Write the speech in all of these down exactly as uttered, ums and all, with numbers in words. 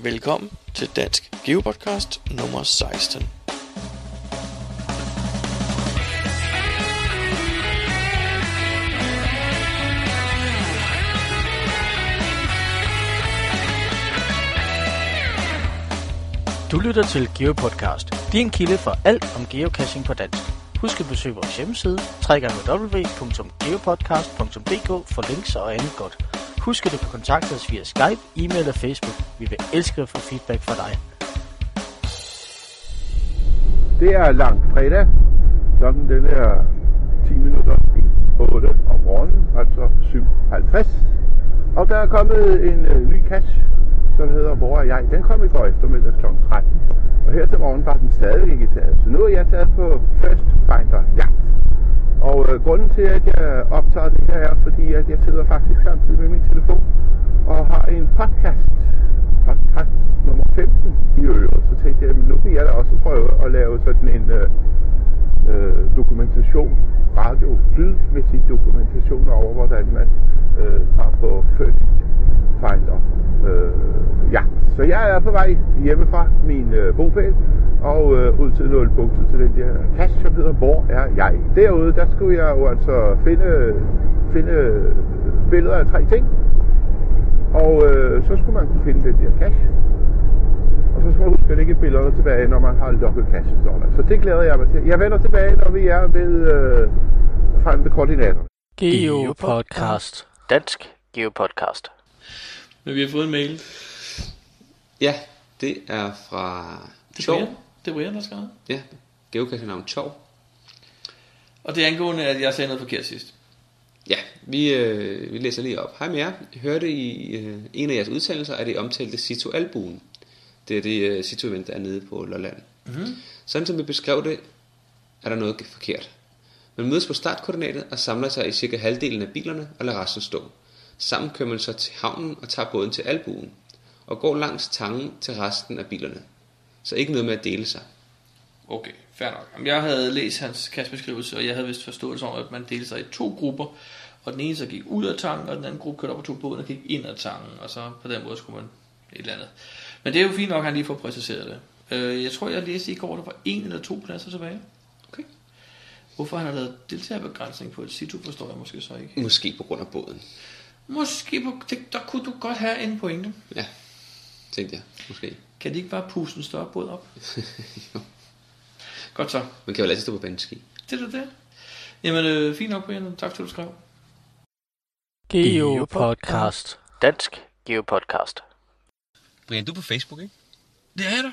Velkommen til Dansk Geo Podcast nummer seksten. Du lytter til GeoPodcast, din kilde for alt om geocaching på dansk. Husk at besøge vores hjemmeside, w w w punktum geopodcast punktum d k for links og andet godt. Husk at du kan kontakte os via Skype, e-mail og Facebook. Vi vil elske at få feedback fra dig. Det er langfredag. Klokken den er ti minutter i otte om morgenen, altså syv halvtreds. Og der er kommet en øh, ny cache, som hedder Hvor er jeg? Den kom i går eftermiddag klokken tretten. Og her til morgen var den stadig ikke taget. Så nu er jeg taget på First Finder Jagt. Og øh, grunden til, at jeg optager det her, er fordi, at jeg sidder faktisk samtidig med min telefon og har en podcast. Podcast nummer femten i øret. Så tænkte jeg, at nu vil jeg da også prøve at lave sådan en øh, øh, dokumentation, radio, lydmæssig dokumentation over, hvordan man øh, tager på First Finder. Øh, ja, så jeg er på vej hjemme fra min øh, bopæl og øh, ud til nulpunktet til den der cache, som hedder Hvor er jeg? Derude, der skulle jeg jo altså finde, finde billeder af tre ting, og øh, så skulle man kunne finde den der cache, og så skal man huske at lægge billeder tilbage, når man har lukket cachen. Så det glæder jeg mig til. Jeg vender tilbage, når vi er ved øh, fremme ved koordinaterne. Geopodcast. Dansk Geopodcast. Men vi har fået en mail. Ja, det er fra Tov. Det er Brian, der skrevet. Ja, geocachernavn Tov. Og det er angående, at jeg sagde noget forkert sidst. Ja, vi, øh, vi læser lige op. Hej med jer. Jeg hørte i øh, en af jeres udsendelser, at I omtalte Sito-albuen. Det er det øh, Sito-event, der er nede på Lolland. Mm-hmm. Sådan som vi beskrev det, er der noget forkert. Man mødes på startkoordinatet og samler sig i cirka halvdelen af bilerne og lader resten stå. Sammen kører man så til havnen og tager båden til albuen, og går langs tangen til resten af bilerne. Så ikke noget med at dele sig. Okay, fair nok. Jamen, jeg havde læst hans kastbeskrivelse, og jeg havde vist forståelse om, at man delte sig i to grupper, og den ene så gik ud af tangen, og den anden gruppe kørte op og tog båden og gik ind af tangen, og så på den måde skulle man et eller andet. Men det er jo fint nok, at han lige får præciseret det. Jeg tror, jeg læste i går, at der var en eller to pladser tilbage. Okay. Hvorfor han har lavet deltagerbegrænsning på et situ, forstår jeg måske så ikke. Måske på grund af båden. Måske, der kunne du godt have en pointe. Ja, tænkte jeg, måske. Kan de ikke bare puste en større båd op? Jo. Godt så. Man kan jo altid stå på bandeski. Det er det. Jamen, øh, fint nok, Brian. Tak, fordi du skrev. Geopodcast. Dansk Geopodcast. Brian, du er på Facebook, ikke? Det er jeg da.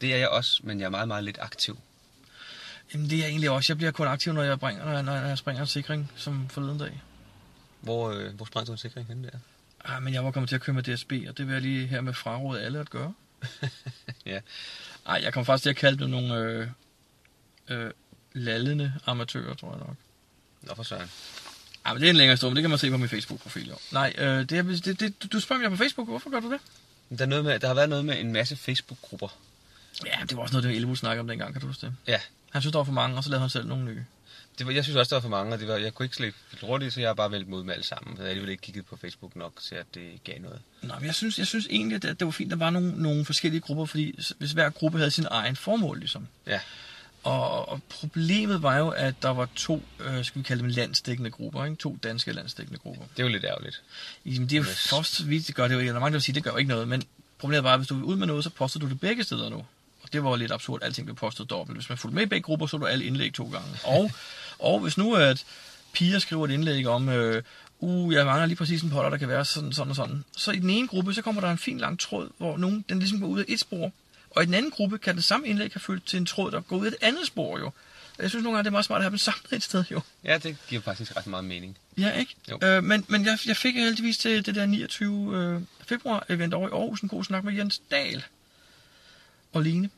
Det er jeg også, men jeg er meget, meget lidt aktiv. Jamen, det er jeg egentlig også. Jeg bliver kun aktiv, når jeg springer, når jeg, når jeg springer en sikring, som forleden dag. Hvor, øh, hvor sprang du en sikring henne der? Ah, men jeg var kommet til at købe med D S B, og det vil jeg lige her med fraråde alle at gøre. Ja. Ej, jeg kom faktisk til at kalde dem nogle øh, øh, lallende amatører, tror jeg nok. Nå for søren. Ej, men det er en længere historie, det kan man se på min Facebook-profil. Jo. Nej, øh, det er, det, det, du spørger mig på Facebook, hvorfor gør du det? Der, er noget med, der har været noget med en masse Facebook-grupper. Ja, det var også noget, det var Elvud snakkede om dengang, kan du huske det? Ja. Han synes, der var for mange, og så lavede han selv nogle nye. Det var, jeg synes også, der var for mange, og det var, jeg kunne ikke slippe rundt i, så jeg har bare meldt mod med alle sammen. Jeg havde alligevel ikke kigget på Facebook nok, så at det gav noget. Nej, men jeg synes, jeg synes egentlig, at det, det var fint, at der var nogle, nogle forskellige grupper, fordi hvis hver gruppe havde sin egen formål, ligesom. Ja. Og, og problemet var jo, at der var to, øh, skal vi kalde dem landsdækkende grupper, ikke? To danske landsdækkende grupper. Det er jo lidt ærgerligt. Jamen, det er jo først, vi gør det jo ikke, eller mange der vil sige, det gør jo ikke noget, men problemet var, at hvis du vil ud med noget, så poster du det begge steder nu. Og det var jo lidt absurd, at alting blev postet dobbelt. Hvis man fulgte med i begge grupper, så var du alle indlæg to gange. Og Og hvis nu at piger skriver et indlæg om, øh, uh, jeg mangler lige præcis en potter, der kan være sådan, sådan og sådan. Så i den ene gruppe, så kommer der en fin lang tråd, hvor nogen, den ligesom går ud af et spor. Og i den anden gruppe kan det samme indlæg have følt til en tråd, der går ud af et andet spor jo. Jeg synes nogle gange, det er meget smart at have dem samlet et sted jo. Ja, det giver faktisk ret meget mening. Ja, ikke? Øh, men men jeg, jeg fik heldigvis til det der niogtyvende februar event over i Aarhus en god snak med Jens Dahl og Line,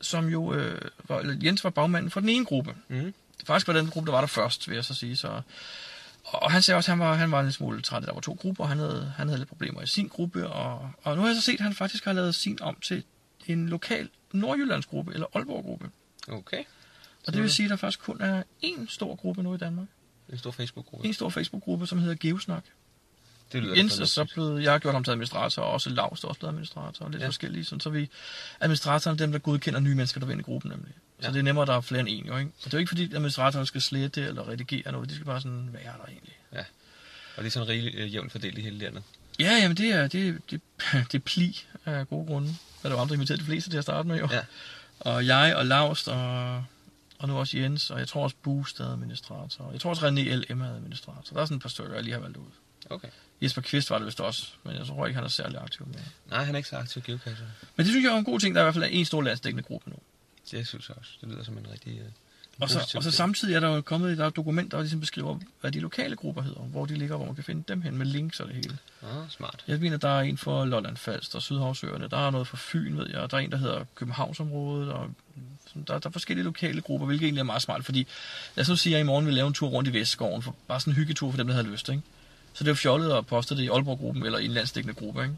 som jo, øh, var, eller Jens var bagmanden for den ene gruppe. Mm. Faktisk var den gruppe, der var der først, vil jeg så sige. Så. Og han sagde også, at han var, han var en lille smule træt. Der var to grupper, og han havde, han havde lidt problemer i sin gruppe. Og, og nu har jeg så set, at han faktisk har lavet sin om til en lokal Nordjyllandsgruppe, eller Aalborg-gruppe. Okay. Og det vil sige, at der faktisk kun er én stor gruppe nu i Danmark. En stor Facebook-gruppe. En stor Facebook-gruppe, som hedder GeoSnak. Jens, og så blev jeg gjort ham til administrator, og også Laust også blev administrator, og lidt ja. forskellige. Sådan, så vi administratorerne dem, der godkender nye mennesker, der vil ind i gruppen nemlig. Så ja. det er nemmere, at der er flere end en, jo, ikke? Og det er jo ikke fordi, at administratorerne skal slette det eller redigere noget, de skal bare sådan være der egentlig. Ja, og det er sådan rigtig øh, jævnt fordelt i hele landet. Ja, jamen det er, det, det, det er pli af gode grunde. Der er jo ham, der inviterede de fleste til at starte med, jo. Ja. Og jeg og Laust og... og nu også Jens, og jeg tror også Boost er administrator. Jeg tror også René L M er administrator. Der er sådan et par stykker, jeg lige har valgt ud. Okay. Jesper Kvist var det vist også, men jeg tror ikke, han er særlig aktiv mere. Nej, han er ikke så aktiv geocacher. Men det synes jeg er en god ting, der er i hvert fald en stor landsdækkende gruppe nu. Det synes jeg også. Det lyder som en rigtig uh, og, så, og så samtidig er der jo kommet der er dokumenter, der ligesom beskriver, hvad de lokale grupper hedder, hvor de ligger, hvor man kan finde dem hen med links og det hele. Ah, smart. Jeg mener, der er en for Lolland Falster og Sydhavsøerne. Der er noget for Fyn, ved jeg. Der er en, der hedder Københavnsområdet, og Der, der er forskellige lokale grupper, hvilket egentlig er meget smart, fordi lad os nu sige, at jeg i morgen vil lave en tur rundt i Vestskoven, for, bare sådan en hyggetur for dem, der havde lyst, ikke? Så det er jo fjollet at poste det i Aalborg-gruppen eller i en landsdækkende gruppe, ikke?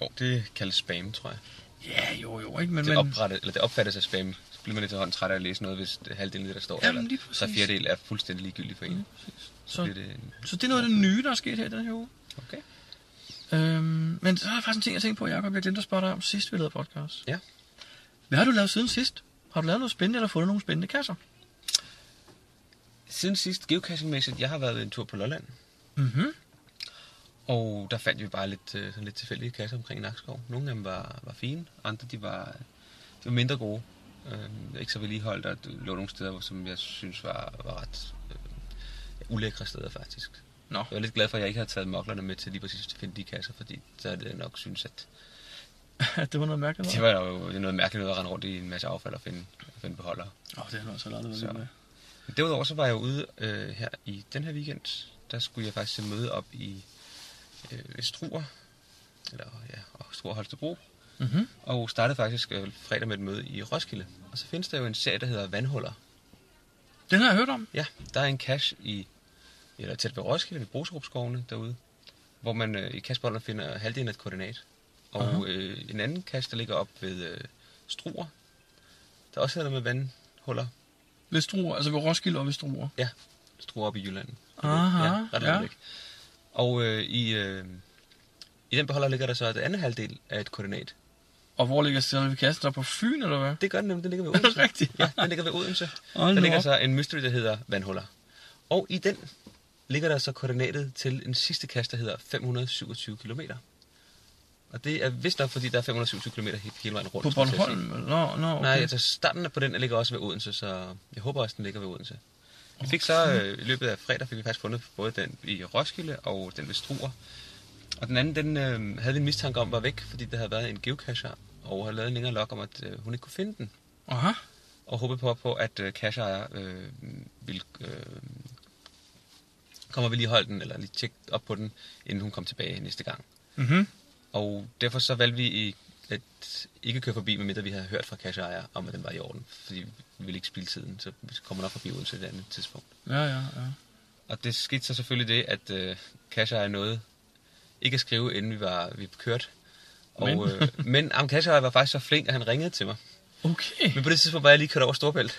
Jo, det kaldes spam, tror jeg. Ja, jo, jo, ikke? Men, det, oprettet, eller det opfattes af spam, så bliver man lidt til hånden træt af at læse noget, hvis halvdelen af det, der står, jamen, eller så fjerdedel er fuldstændig ligegyldigt for en. Ja, så, så, det en så det er noget af det nye, der er sket her i den her uge. Okay. Øhm, men så er der faktisk en ting, jeg tænkte på, Jacob, jeg glemte at spørge dig om sidst, vi lavede podcast. Ja. Hvad har du lavet siden sidst? Har du lavet noget spændende, eller fundet nogle spændende kasser? Siden sidst, geocaching-mæssigt, jeg har været en tur på Lolland. Mhm. Og der fandt vi bare lidt, sådan lidt tilfældige kasser omkring Nakskov. Nogle af dem var, var fine, andre de var, de var mindre gode. Øh, ikke så vedligeholdt, og der lå nogle steder, som jeg synes var, var ret øh, ulækre steder, faktisk. Nå. Jeg var lidt glad for, at jeg ikke har taget moklerne med til lige præcis at finde de kasser, fordi så er det nok synes, at det var noget mærkeligt. Det var jo noget mærkeligt at rende rundt i en masse affald og finde, finde beholdere. Åh, oh, det har også aldrig været så. Med. Derudover så var jeg ude øh, her i den her weekend. Der skulle jeg faktisk til møde op i øh, Struer, eller ja, og Struer Holstebro. Mm-hmm. Og startede faktisk øh, fredag med et møde i Roskilde. Og så findes der jo en serie, der hedder Vandhuller. Den har jeg hørt om. Ja, der er en cache i, eller tæt ved Roskilde, i Broserupskovene derude, hvor man øh, i cachebeholderen finder halvdelen af et koordinat. Og øh, en anden kasse, der ligger op ved øh, Struer, der også hedder noget med vandhuller. Ved Struer, altså ved Roskilde og ved Struer? Ja, Struer op i Jylland. Aha, ja. Ret ja. Og øh, i, øh, i den beholder ligger der så det andet halvdel af et koordinat. Og hvor ligger selve kassen? Der på Fyn, eller hvad? Det gør den nemlig, den ligger ved Odense. Rigtigt? Ja, den ligger ved Odense. Der ligger så en mystery, der hedder vandhuller. Og i den ligger der så koordinatet til en sidste kasse, der hedder fem hundrede syvogtyve kilometer. Og det er vist nok, fordi der er fem hundrede syvogtyve kilometer hele vejen rundt. På Bornholm? Nå, nå, okay. Nej, altså starten på den ligger også ved Odense, så jeg håber også, den ligger ved Odense. Vi fik så øh, i løbet af fredag, fik vi faktisk fundet både den i Roskilde og den ved Struer. Og den anden, den øh, havde vi en mistanke om, var væk, fordi der havde været en geocacher, og havde lavet en længere log om, at øh, hun ikke kunne finde den. Aha. Og håbede på, på at øh, cacher øh, ville... Øh, kommer vi lige holde den, eller lige tjekke op på den, inden hun kom tilbage næste gang. Mhm. Og derfor så valgte vi at ikke køre forbi, medmindre vi havde hørt fra cacheejere om, at den var i orden. Fordi vi ville ikke spilde tiden, så vi kommer nok forbi uden til et andet tidspunkt. Ja, ja, ja. Og det skete så selvfølgelig det, at øh, cacheejere nåede ikke at skrive, inden vi var vi kørt. Og, men øh, men um, cacheejere var faktisk så flink, at han ringede til mig. Okay. Men på det tidspunkt var jeg lige kørt over Storebælt.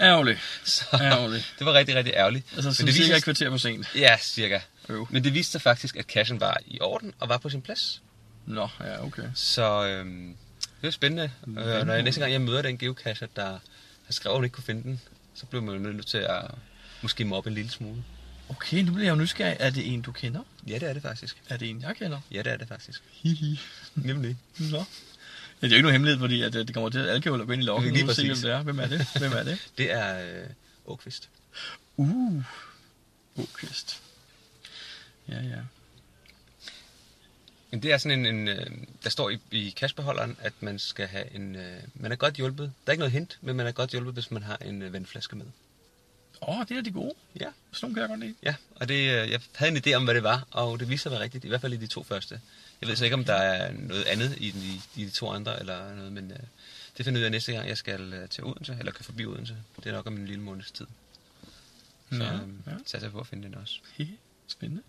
Ærgerligt. Så ærgerligt. Det var rigtig, rigtig ærgerligt. Altså som men det cirka et kvarter for sent. Ja, cirka. Øv. Men det viste sig faktisk, at cachen var i orden og var på sin plads. Nå, ja, okay. Så øhm, det er spændende. Øh, når jeg næste gang jeg møder den geocacher, der har skrevet, at hun ikke kunne finde den, så bliver man nødt til at måske mobbe en lille smule. Okay, nu bliver jeg jo nysgerrig. Er det en, du kender? Ja, det er det faktisk. Er det en, jeg kender? Ja, det er det faktisk. Hihi. Nemlig. Nå. Ja, det er jo ikke nogen hemmelighed, fordi at, at det kommer til at alkohol og gå ind i loggen. Lige præcis. Se, hvem, det er. hvem er det? Hvem er det? Det er øh, Aarqvist. Uh, Aarqvist. Ja, ja. Men det er sådan en, en der står i, i kassebeholderen, at man skal have en, uh, man er godt hjulpet. Der er ikke noget hint, men man er godt hjulpet, hvis man har en uh, vandflaske med. Åh, oh, det er de gode. Ja. Sådan nogle kan jeg godt lide. Ja, og det, uh, jeg havde en idé om, hvad det var, og det viste sig at være rigtigt, i hvert fald i de to første. Jeg ved så ikke, om der er noget andet i, den, i, i de to andre, eller noget, men uh, det finder jeg næste gang, jeg skal uh, til Odense, eller kan forbi Odense. Det er nok om en lille måneds tid. Så ja, um, ja. satte jeg på at finde den også. Hehe, spændende.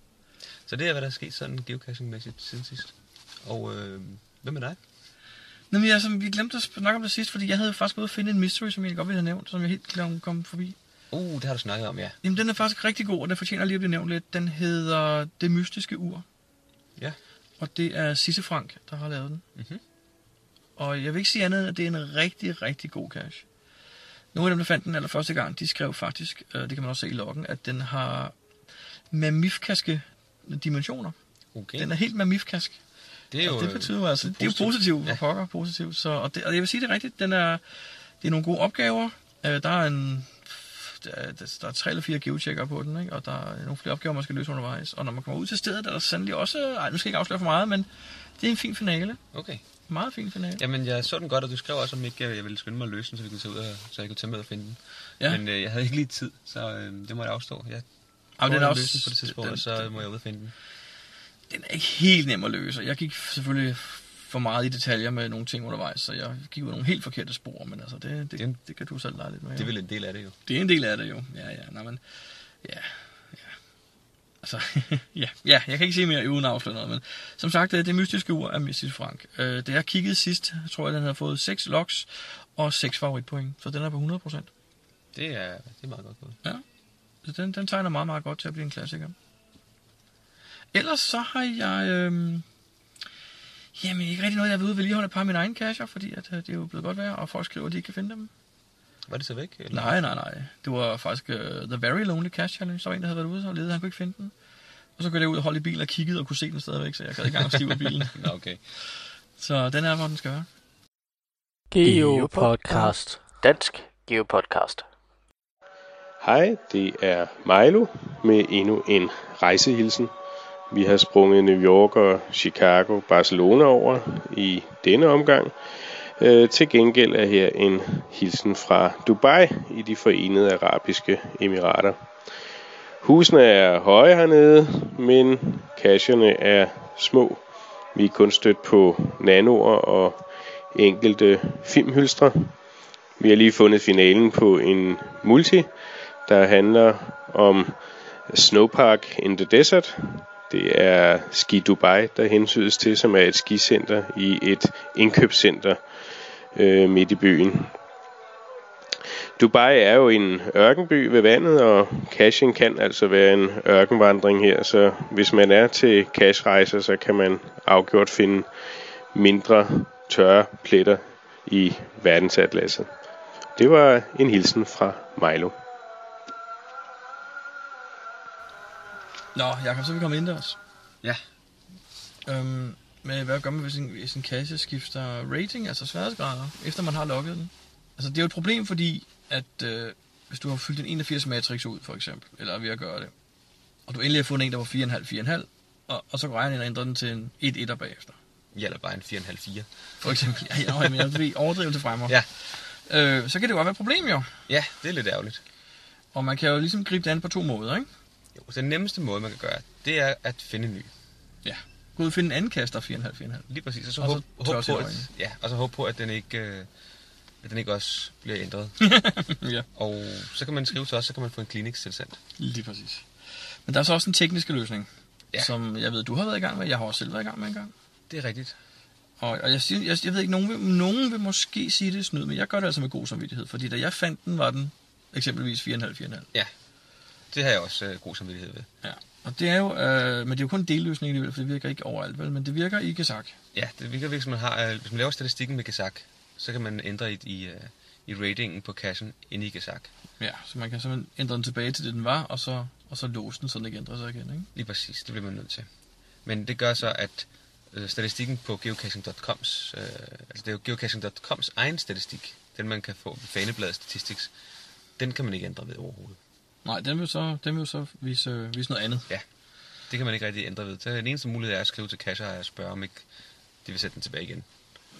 Så det er, hvad der er sket sådan geocaching-mæssigt siden sidst. Og øh, hvem er dig? Jamen, jeg, som vi glemte at snakke om det sidst, fordi jeg havde faktisk gået og finde en mystery, som jeg godt ville have nævnt, som jeg helt klart kom forbi. Uh, det har du snakket om, ja. Jamen, den er faktisk rigtig god, og den fortjener lige at blive nævnt lidt. Den hedder Det Mystiske Ur. og det er Sisse Frank, der har lavet den. Mm-hmm. Og jeg vil ikke sige andet, at det er en rigtig, rigtig god cache. Nogle af dem, der fandt den allerførste gang, de skrev faktisk, det kan man også se i loggen, at den har mamifkaske dimensioner. Okay. Den er helt mamifkask. Det er jo, altså, det betyder, altså, det er jo positivt, ja. Og pokker positivt. Så, og, det, og jeg vil sige det rigtigt, den er, det er nogle gode opgaver. Øh, der er en... Der er tre eller fire geocheckere på den, ikke? Og der er nogle flere opgaver, man skal løse undervejs. Og når man kommer ud til stedet, er der sandelig også... Ej, nu skal jeg ikke afsløre for meget, men det er en fin finale. Okay. Meget fin finale. Jamen, jeg så den godt, og du skrev også, om ikke jeg ville skynde mig at løse den, så, vi kunne tage ud og, så jeg kunne tage med og finde den. Ja. Men øh, jeg havde ikke lige tid, så øh, det må jeg afstå. Jeg prøvede at løse den på det tidspunkt, den, og så må jeg ud og finde den. Den er ikke helt nem at løse. Jeg gik selvfølgelig for meget i detaljer med nogle ting undervejs, så jeg gik ud nogle helt forkerte spor, men altså, det, det, det, det kan du selv lege lidt med. Jo. Det er vel en del af det jo. Det er en del af det jo, ja, ja. Nej, men, ja, ja. Altså, ja, ja, jeg kan ikke sige mere uden afsløre noget, men som sagt, det, det mystiske ur er Missis Frank. Øh, da jeg kiggede sidst, tror jeg, den havde fået seks logs og seks favoritpoint, så den er på hundrede procent. Det er, det er meget godt gået. Ja, så den, den tegner meget, meget godt til at blive en klassiker. Ellers så har jeg... Øh, Jamen, ikke rigtig noget, jeg ved ude vedligeholde et par af mine egne cacher, fordi at, det er jo blevet godt værd, og folk skriver, at de ikke kan finde dem. Var det så væk? Eller? Nej, nej, nej. Det var faktisk uh, The Very Lonely Cache Challenge. Så var en, der havde været ude og ledet, han kunne ikke finde den. Og så kørte jeg ud og holdt i bilen og kiggede og kunne se den stadigvæk, så jeg gad ikke engang at stive i bilen. Okay. Så den er, hvor den skal være. Geopodcast. Dansk Geopodcast. Hej, det er Milo med endnu en rejsehilsen. Vi har sprunget New York og Chicago, Barcelona over i denne omgang. Øh, til gengæld er her en hilsen fra Dubai i de Forenede Arabiske Emirater. Husene er høje hernede, men cacherne er små. Vi er kun stødt på nanoer og enkelte filmhylstre. Vi har lige fundet finalen på en multi, der handler om Snowpark in the Desert. Det er Ski Dubai, der hensydes til, som er et skicenter i et indkøbscenter øh, midt i byen. Dubai er jo en ørkenby ved vandet, og caching kan altså være en ørkenvandring her. Så hvis man er til cacherejser, så kan man afgjort finde mindre tørre pletter i verdensatlasset. Det var en hilsen fra Milo. Nå, Jakob, så vi kommer ind der også. Ja. Øhm, men hvad gør man, hvis en, hvis en cache skifter rating, altså sværhedsgrader, efter man har logget den? Altså, det er jo et problem, fordi at øh, hvis du har fyldt en enogfirs matrix ud, for eksempel, eller er ved at gøre det, og du endelig har fundet en, der var fire komma fem, fire komma fem, og, og så går regnen og ændrer den til en et-etter bagefter. Ja, eller bare en fire komma fem, fire. For eksempel. Ja, jeg har jo mere overdrevet til fremmer. Ja. Øh, så kan det jo godt være et problem, jo. Ja, det er lidt ærgerligt. Og man kan jo ligesom gribe det an på to måder, ikke? Jo, den nemmeste måde, man kan gøre, det er at finde en ny. Ja. Gå ud og finde en anden kaster fire komma fem, fire komma fem. Lige præcis. Og så, håb, så håb på, at, ja, og så håb på, at den ikke, øh, at den ikke også bliver ændret. Ja. Og så kan man skrive til os, så kan man få en klinik tilsendt. Lige præcis. Men der er så også en teknisk løsning, ja. Som jeg ved, du har været i gang med. Jeg har også selv været i gang med en gang. Det er rigtigt. Og, og jeg, jeg, jeg ved ikke, nogen vil, nogen vil måske sige, det er snyd, men jeg gør det altså med god samvittighed. Fordi da jeg fandt den, var den eksempelvis fire komma fem, fire komma fem. Ja. Det har jeg også øh, god samvittighed ved. Ja, og det er jo, øh, men det er jo kun en delløsning alligevel, for det virker ikke overalt, vel? Men det virker i G S A K. Ja, det virker, hvis man har, øh, hvis man laver statistikken med G S A K, så kan man ændre i, i, øh, i ratingen på kassen inde i G S A K. Ja, så man kan simpelthen ændre den tilbage til det, den var, og så, og så låse den, så den ikke ændrer sig igen, ikke? Lige præcis, det bliver man nødt til. Men det gør så, at øh, statistikken på geocaching punktum coms, øh, altså det er jo geocaching punktum coms egen statistik, den man kan få ved Fanebladet Statistics, den kan man ikke ændre ved overhovedet. Nej, den vil så, den vil så vise, vise noget andet. Ja, det kan man ikke rigtig ændre ved. Så den eneste mulighed er at skrive til cacher og spørge, om ikke de vil sætte den tilbage igen.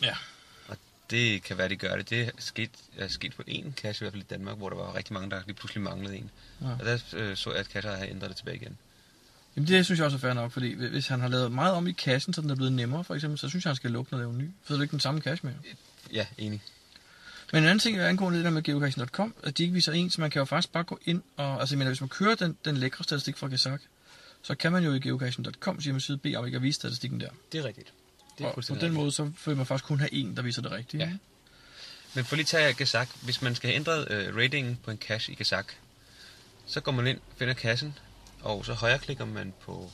Ja. Og det kan være, de gør det. Det skete, er sket på en cache, i hvert fald i Danmark, hvor der var rigtig mange, der lige pludselig manglede en. Ja. Og der øh, så jeg, at cacher havde ændret det tilbage igen. Jamen det synes jeg også er fair nok, fordi hvis han har lavet meget om i cachen, så den er blevet nemmere, for eksempel, så synes jeg, han skal lukke den og lave en ny. For så er det ikke den samme cache mere. Ja, enig. Men en anden ting, jeg angående det der med geocaching punktum com, at de ikke viser en, så man kan jo faktisk bare gå ind og... Altså, jeg mener, hvis man kører den, den lækre statistik fra G S A K, så kan man jo i geocaching punktum coms hjemmeside bede om ikke at vise statistikken der. Det er rigtigt. Det er og på den rigtigt. Måde, så får man faktisk kun have en, der viser det rigtige. Ja. Men for lige tage G S A K, hvis man skal have ændret øh, ratingen på en cache i G S A K, så går man ind, finder kassen, og så højreklikker man på,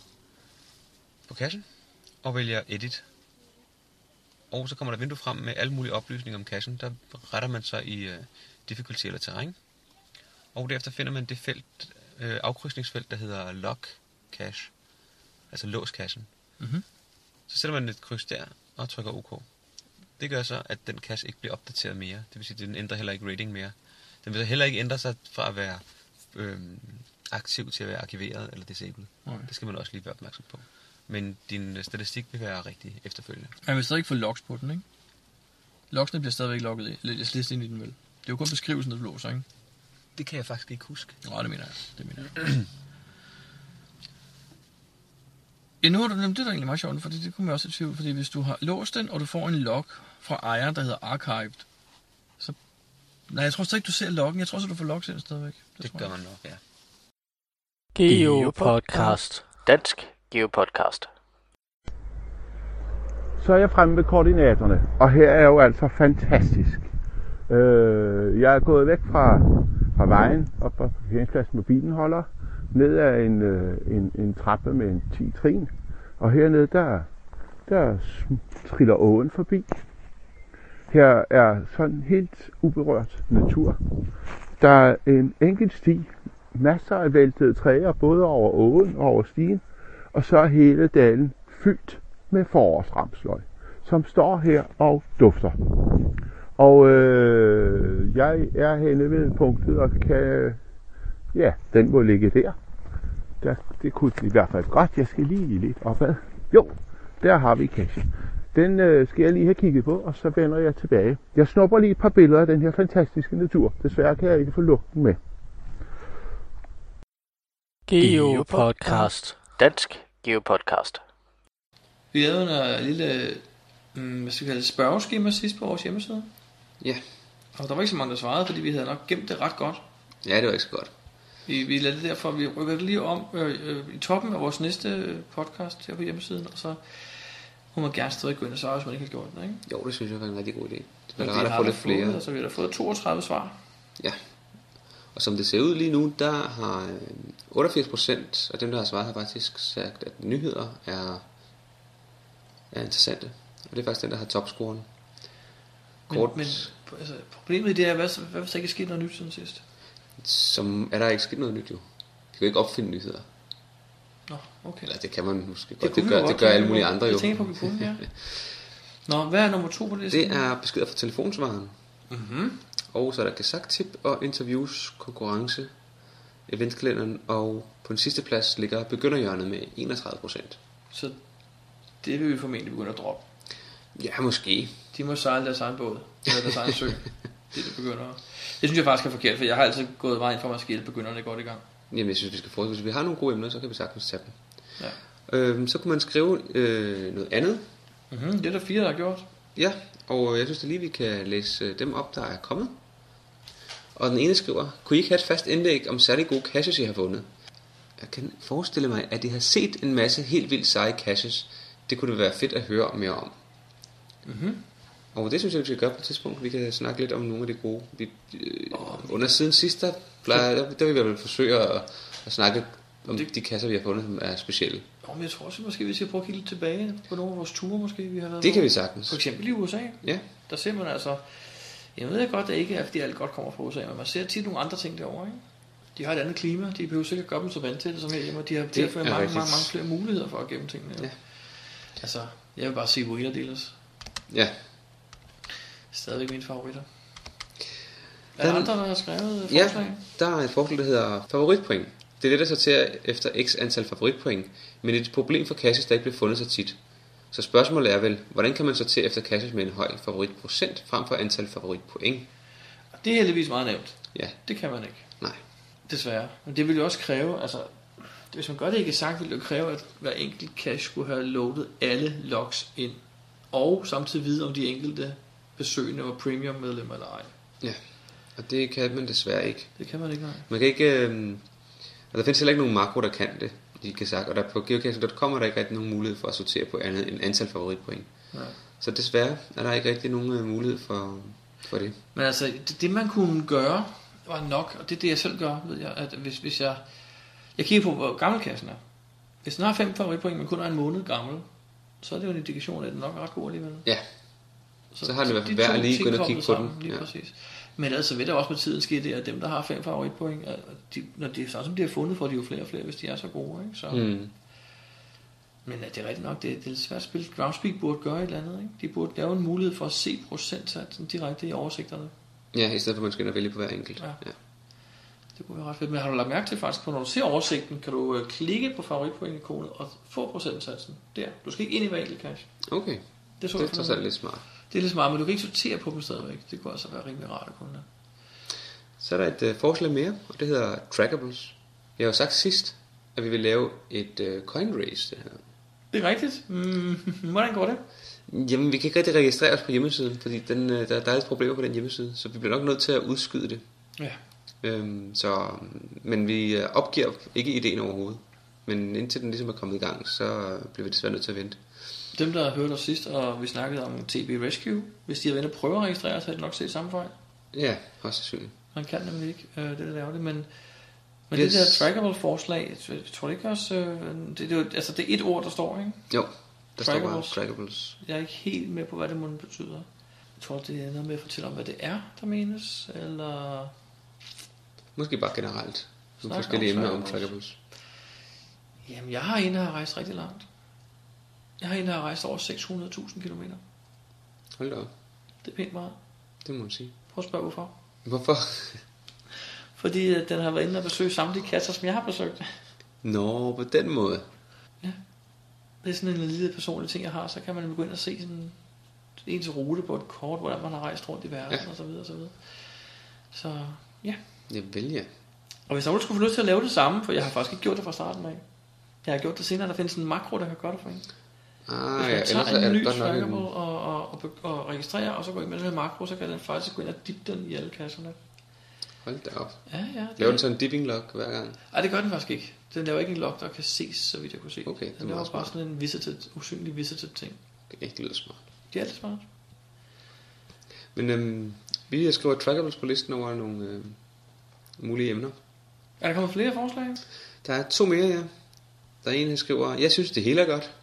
på kassen, og vælger edit. Og så kommer der vindue frem med alle mulige oplysninger om cachen. Der retter man sig i øh, difficulty eller terræn. Og derefter finder man det felt, øh, afkrydsningsfelt, der hedder lock cache. Altså lås cachen. Mm-hmm. Så sætter man et kryds der og trykker OK. Det gør så, at den cache ikke bliver opdateret mere. Det vil sige, at den ændrer heller ikke rating mere. Den vil så heller ikke ændre sig fra at være øh, aktiv til at være arkiveret eller disabled. Okay. Det skal man også lige være opmærksom på. Men din statistik vil være rigtig efterfølgende. Man vil stadig ikke få logs på den, ikke? Logsene bliver stadigvæk logget lidt ind i den, vel? Det er jo kun beskrivelsen, der låser, ikke? Det kan jeg faktisk ikke huske. Nej, det mener jeg. Det mener jeg. Ja, nu har du nemt, det er egentlig meget sjovt, for det kommer jeg også i tvivl, fordi hvis du har låst den, og du får en log fra ejer, der hedder Archived, så... Nej, jeg tror stadig ikke, du ser loggen. Jeg tror så, du får logs ind stadigvæk. Det, det gør man nok, ja. Geopodcast. Dansk Geo Podcast. Så er jeg fremme ved koordinaterne, og her er jo altså fantastisk. Øh, jeg er gået væk fra, fra vejen, op på parkeringspladsen med bilen holder, ned ad en, øh, en, en trappe med en ti trin, og hernede der, der triller åen forbi. Her er sådan helt uberørt natur. Der er en enkelt sti, masser af væltede træer, både over åen og over stien, og så er hele dalen fyldt med forårsramsløg, som står her og dufter. Og øh, jeg er henne ved punktet og kan... Ja, den må ligge der. der. Det kunne i hvert fald godt. Jeg skal lige lidt opad. Jo, der har vi cachen. Den øh, skal jeg lige have kigget på, og så vender jeg tilbage. Jeg snupper lige et par billeder af den her fantastiske natur. Desværre kan jeg ikke få lugten med. Geo Podcast. Dansk Geopodcast. Vi lavede under lille hmm, hvad skal vi kalde det, spørgeskema sidst på vores hjemmeside. Ja. Og der var ikke så mange, der svarede, fordi vi havde nok gemt det ret godt. Ja, det var ikke så godt. Vi, vi lavede det derfor, vi rykker det lige om øh, øh, i toppen af vores næste podcast her på hjemmesiden, og så må man gerne stadig gå ind og svare, hvis man ikke har gjort det, ikke? Jo, det synes jeg var en rigtig god idé. Det var da ret at få lidt flere. Så altså, vi har da fået toogtredive svar. Ja. Og som det ser ud lige nu, der har otteogfirs procent af dem, der har svaret, har faktisk sagt, at nyheder er, er interessante. Og det er faktisk den, der har topscoren. Kort. Men, men altså, problemet det er, hvad, hvad hvis der ikke er sket noget nyt siden sidst? Som er der ikke sket noget nyt, jo. Vi kan jo ikke opfinde nyheder. Nå, okay. Eller det kan man måske godt. Det, det, gør, det gør alle mulige andre, jo. Jeg tænker på, vi kunne, ja. Nå, hvad er nummer to på det? Det er beskeder fra telefonsvaren. Mhm. Og så er der G S A K-tip og interviews, konkurrence, eventkalenderen, og på den sidste plads ligger begynderhjørnet med enogtredive procent. Så det vil vi formentlig begynde at droppe. Ja, måske. De må sejle deres egen båd, eller deres egen sø. Det er begynder. Det synes jeg faktisk er forkert, for jeg har altid gået meget ind for mig at skille begynderne godt i gang. Jamen, jeg synes, vi skal fortsætte. Hvis vi har nogle gode emner, så kan vi sagtens tage dem. Ja. Øhm, så kunne man skrive øh, noget andet. Mm-hmm. Det er der fire, der har gjort. Ja, og jeg synes det lige, vi kan læse dem op, der er kommet. Og den ene skriver, kunne I ikke have et fast indlæg om særlig gode caches, I har fundet? Jeg kan forestille mig, at I har set en masse helt vildt seje caches. Det kunne det være fedt at høre mere om. Mm-hmm. Og det synes jeg, vi skal gøre på et tidspunkt. Vi kan snakke lidt om nogle af de gode. Vi, øh, oh, under siden sidst, der, plejer, der, der vil vi vel forsøge at, at snakke om det, de kasser, vi har fundet, som er specielle. Jo, men jeg tror også, måske vi skal prøve at kigge lidt tilbage på nogle af vores ture, måske vi har været. Det kan vi sagtens. For eksempel i U S A. Ja. Der ser man altså... Jeg ved godt, at det ikke er, fordi alt godt kommer fra U S A, men man ser tit nogle andre ting derovre, ikke? De har et andet klima, de behøver sikkert gøre dem så vant til det, som her hjemme, og de har tilført mange, mange, mange flere muligheder for at gemme tingene. Ja. Altså, jeg vil bare sige Wheeler Dealers. Ja. Stadig mine favoritter. Er der, der andre, der har skrevet forslag? Ja, der er et forslag, der hedder favoritpoint. Det er det, der sorterer efter x antal favoritpoint, men det er et problem for caches, der ikke bliver fundet så tit. Så spørgsmålet er vel, hvordan kan man sortere efter caches med en høj favoritprocent frem for antal favoritpoint? Det er heldigvis meget nemt. Ja. Det kan man ikke. Nej. Desværre. Men det vil jo også kræve, altså, hvis man gør det ikke sagt, vil det jo kræve, at hver enkelt cache skulle have loadet alle logs ind, og samtidig vide om de enkelte besøgende var premium medlem eller ej. Ja, og det kan man desværre ikke. Det kan man ikke, nej. Man kan ikke, øh, og der findes heller ikke nogen makro, der kan det, de kan sagt, og der på geocaching punktum com er der ikke rigtig nogen mulighed for at sortere på andet end antal favoritpoint. Nej. Så desværre er der ikke rigtig nogen øh, mulighed for, for det. Men altså, det, det man kunne gøre, var nok, og det er det, jeg selv gør, ved jeg, at hvis, hvis jeg, jeg kigger på, hvor gammel kassen er. Hvis den har fem favoritpoint, men kun er en måned gammel, så er det jo en indikation af, at den nok er ret god alligevel. Ja. Så, så har den i hvert fald været lige gået og kigge på den. Lige ja. Præcis. Men altså vil der også med tiden ske det, at dem, der har fem favoritpoint, de, når de, så som de har fundet, får de jo flere og flere, hvis de er så gode. Ikke? Så. Mm. Men er det rigtigt nok, det, det er svært at spille. Groundspeak burde gøre et eller andet. Ikke? De burde lave en mulighed for at se procentsatsen direkte i oversigterne. Ja, i stedet for at man skal ind og vælge på hver enkelt. Ja. Ja. Det kunne være ret fedt. Men har du lagt mærke til faktisk, når du ser oversigten, kan du klikke på favoritpoint-ikonet og få procentsatsen der. Du skal ikke ind i hver enkelt cache. Okay, det, det er trods alt lidt smart. Det er lidt smart, men du kan ikke sortere på dem stadigvæk. Det kunne altså være rimelig rart at kunne lade. Så er der et øh, forslag mere, og det hedder Trackables. Jeg har jo sagt sidst, at vi vil lave et øh, coin race. Det, her. Det er rigtigt. Mm, hvordan går det? Jamen, vi kan ikke rigtig registrere os på hjemmesiden, fordi den, øh, der, der er lidt problemer på den hjemmeside, så vi bliver nok nødt til at udskyde det. Ja. Øhm, så, men vi opgiver ikke ideen overhovedet. Men indtil den ligesom er kommet i gang, så bliver vi desværre nødt til at vente. Dem, der hørte os sidst, og vi snakkede om T B Rescue, hvis de havde vendt og prøvet at registrere, så havde de nok set samme fejl. Ja, også sandsynligt. Man kan nemlig ikke, øh, det der laver det, men, men yes. Det der trackable-forslag, jeg tror ikke også, øh, det, det, det, altså det er et ord, der står, ikke? Jo, der trackables. Står bare trackables. Jeg er ikke helt med på, hvad det måden betyder. Jeg tror, det er noget med at fortælle om, hvad det er, der menes, eller... Måske bare generelt, nogle forskellige emner om trackables. Jamen, jeg har en, der har rejst rigtig langt. Jeg har en, der har rejst over seks hundrede tusind kilometer. Hold da op. Det er pænt meget. Det må man sige. Prøv at spørge, hvorfor. Hvorfor? Fordi at den har været inde og besøge samtlige kasser, som jeg har besøgt. Nå, på den måde. Ja. Det er sådan en lille personlig ting, jeg har. Så kan man begynde at se sådan ens rute på et kort, hvordan man har rejst rundt i verden, ja. Og så videre, og så videre. Så, ja. Jeg vil, ja. Og hvis nogen skulle få lyst til at lave det samme, for jeg har faktisk ikke gjort det fra starten af. Jeg har gjort det senere, der findes en makro, der kan gøre det for en. Ah, hvis man ja, tager en ny trackable og, og, og, og registrerer, og så går ind med den her makro, så kan den faktisk gå ind og dippe den i alle kasserne. Hold da op. Ja, ja, laver den så en dipping log hver gang? Nej, det gør den faktisk ikke. Den laver ikke en log, der kan ses, så vidt jeg kunne se. Okay, det den laver bare smart. Sådan en visited, usynlig visited ting. Det er ikke lidt smart. Det er lidt smart. Men øhm, vi skriver trackables på listen over nogle øh, mulige emner. Er der kommet flere forslag? Der er to mere, ja. Der er en, der skriver, jeg synes det hele er godt.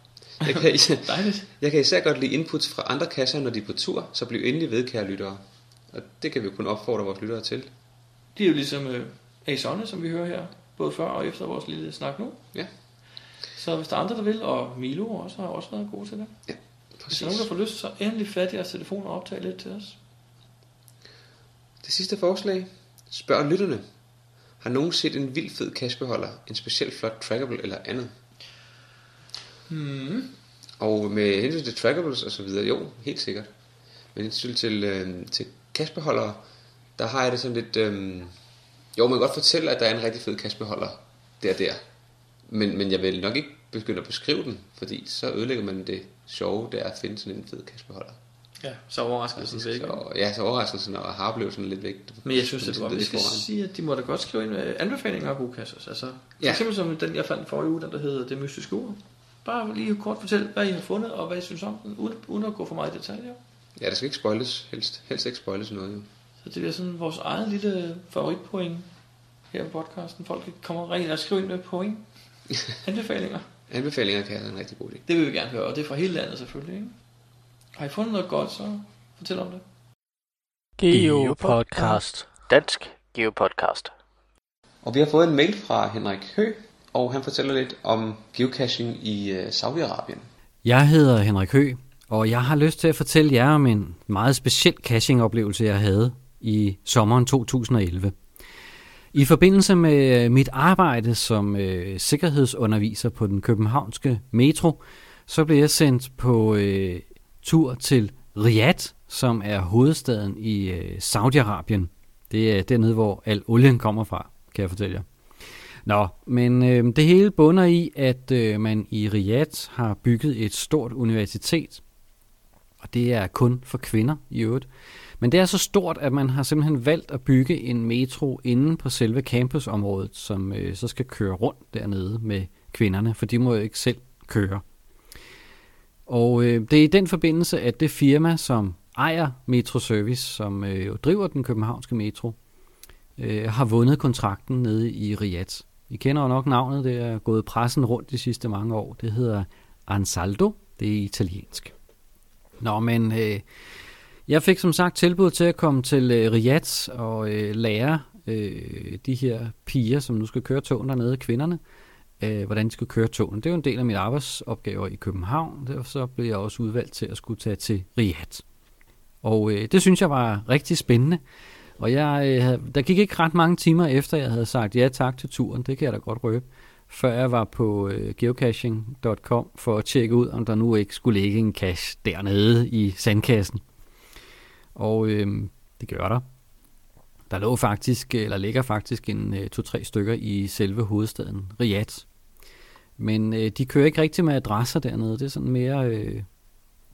Jeg kan, jeg kan især godt lide inputs fra andre kasser, når de er på tur, så bliv endelig ved, kære lyttere. Og det kan vi jo kun opfordre vores lyttere til. Det er jo ligesom øh, Asone, som vi hører her, både før og efter vores lille snak nu. Ja. Så hvis der er andre, der vil, og Milo også har også været god til det. Ja, præcis. Hvis der er nogen, der får lyst, så endelig fat i jeres telefon og optag lidt til os. Det sidste forslag. Spørg lytterne. Har nogen set en vild fed kassebeholder, en specielt flot trackable eller andet? Mm. Og med hensyn til trackables og så videre, jo, helt sikkert. Men hensyn til, øh, til kassebeholdere, der har jeg det sådan lidt øh, jo, man kan godt fortælle, at der er en rigtig fed kassebeholder der der, men, men jeg vil nok ikke begynde at beskrive den, fordi så ødelægger man det sjove, der er at finde sådan en fed kassebeholder. Ja, så overraskelsen væk. Så, ja, så overraskelsen og harblevelsen lidt væk. Men jeg synes, det er godt, vi skal sige, at de må da godt skrive ind med anbefalinger af gode kasser. Altså, ja. For eksempel som den, jeg fandt forrige uge, der hedder Det Mystiske Ur. Bare lige kort fortælle, hvad I har fundet, og hvad I synes om den, uden at gå for meget i detaljer. Ja, der skal ikke spoiles. Helst, helst ikke spoiles noget, jo. Så det bliver sådan vores eget lille favoritpoint her på podcasten. Folk kommer rent og skriver ind med point. Anbefalinger. Anbefalinger kan være en rigtig god idé. Det vil vi gerne høre, og det er fra hele landet selvfølgelig, ikke? Har I fundet noget godt, så fortæl om det. Geopodcast. Dansk Geo Podcast. Og vi har fået en mail fra Henrik Høgh, og han fortæller lidt om geocaching i Saudi-Arabien. Jeg hedder Henrik Høgh, og jeg har lyst til at fortælle jer om en meget speciel caching-oplevelse, jeg havde i sommeren to tusind og elleve. I forbindelse med mit arbejde som øh, sikkerhedsunderviser på den københavnske metro, så blev jeg sendt på øh, tur til Riyadh, som er hovedstaden i øh, Saudi-Arabien. Det er dernede, hvor al olien kommer fra, kan jeg fortælle jer. Nå, men øh, det hele bunder i, at øh, man i Riyadh har bygget et stort universitet, og det er kun for kvinder i øvrigt. Men det er så stort, at man har simpelthen valgt at bygge en metro inde på selve campusområdet, som øh, så skal køre rundt dernede med kvinderne, for de må jo ikke selv køre. Og øh, det er i den forbindelse, at det firma, som ejer metroservice, som øh, driver den københavnske metro, øh, har vundet kontrakten nede i Riyadh. I kender jo nok navnet, det er gået pressen rundt de sidste mange år. Det hedder Ansaldo, Det er italiensk. Nå, men øh, jeg fik som sagt tilbud til at komme til øh, Riyadh og øh, lære øh, de her piger, som nu skal køre togene dernede, kvinderne, øh, hvordan de skal køre togene. Det er jo en del af mine arbejdsopgaver i København, derfor så blev jeg også udvalgt til at skulle tage til Riyadh. Og øh, det synes jeg var rigtig spændende. Og jeg, øh, der gik ikke ret mange timer efter, jeg havde sagt ja tak til turen, det kan jeg da godt røbe, før jeg var på øh, geocaching punktum com for at tjekke ud, om der nu ikke skulle ligge en cache dernede i sandkassen. Og øh, det gør der. Der lå faktisk, eller ligger faktisk en øh, to-tre stykker i selve hovedstaden Riyadh. Men øh, de kører ikke rigtig med adresser dernede, det er sådan mere... Øh,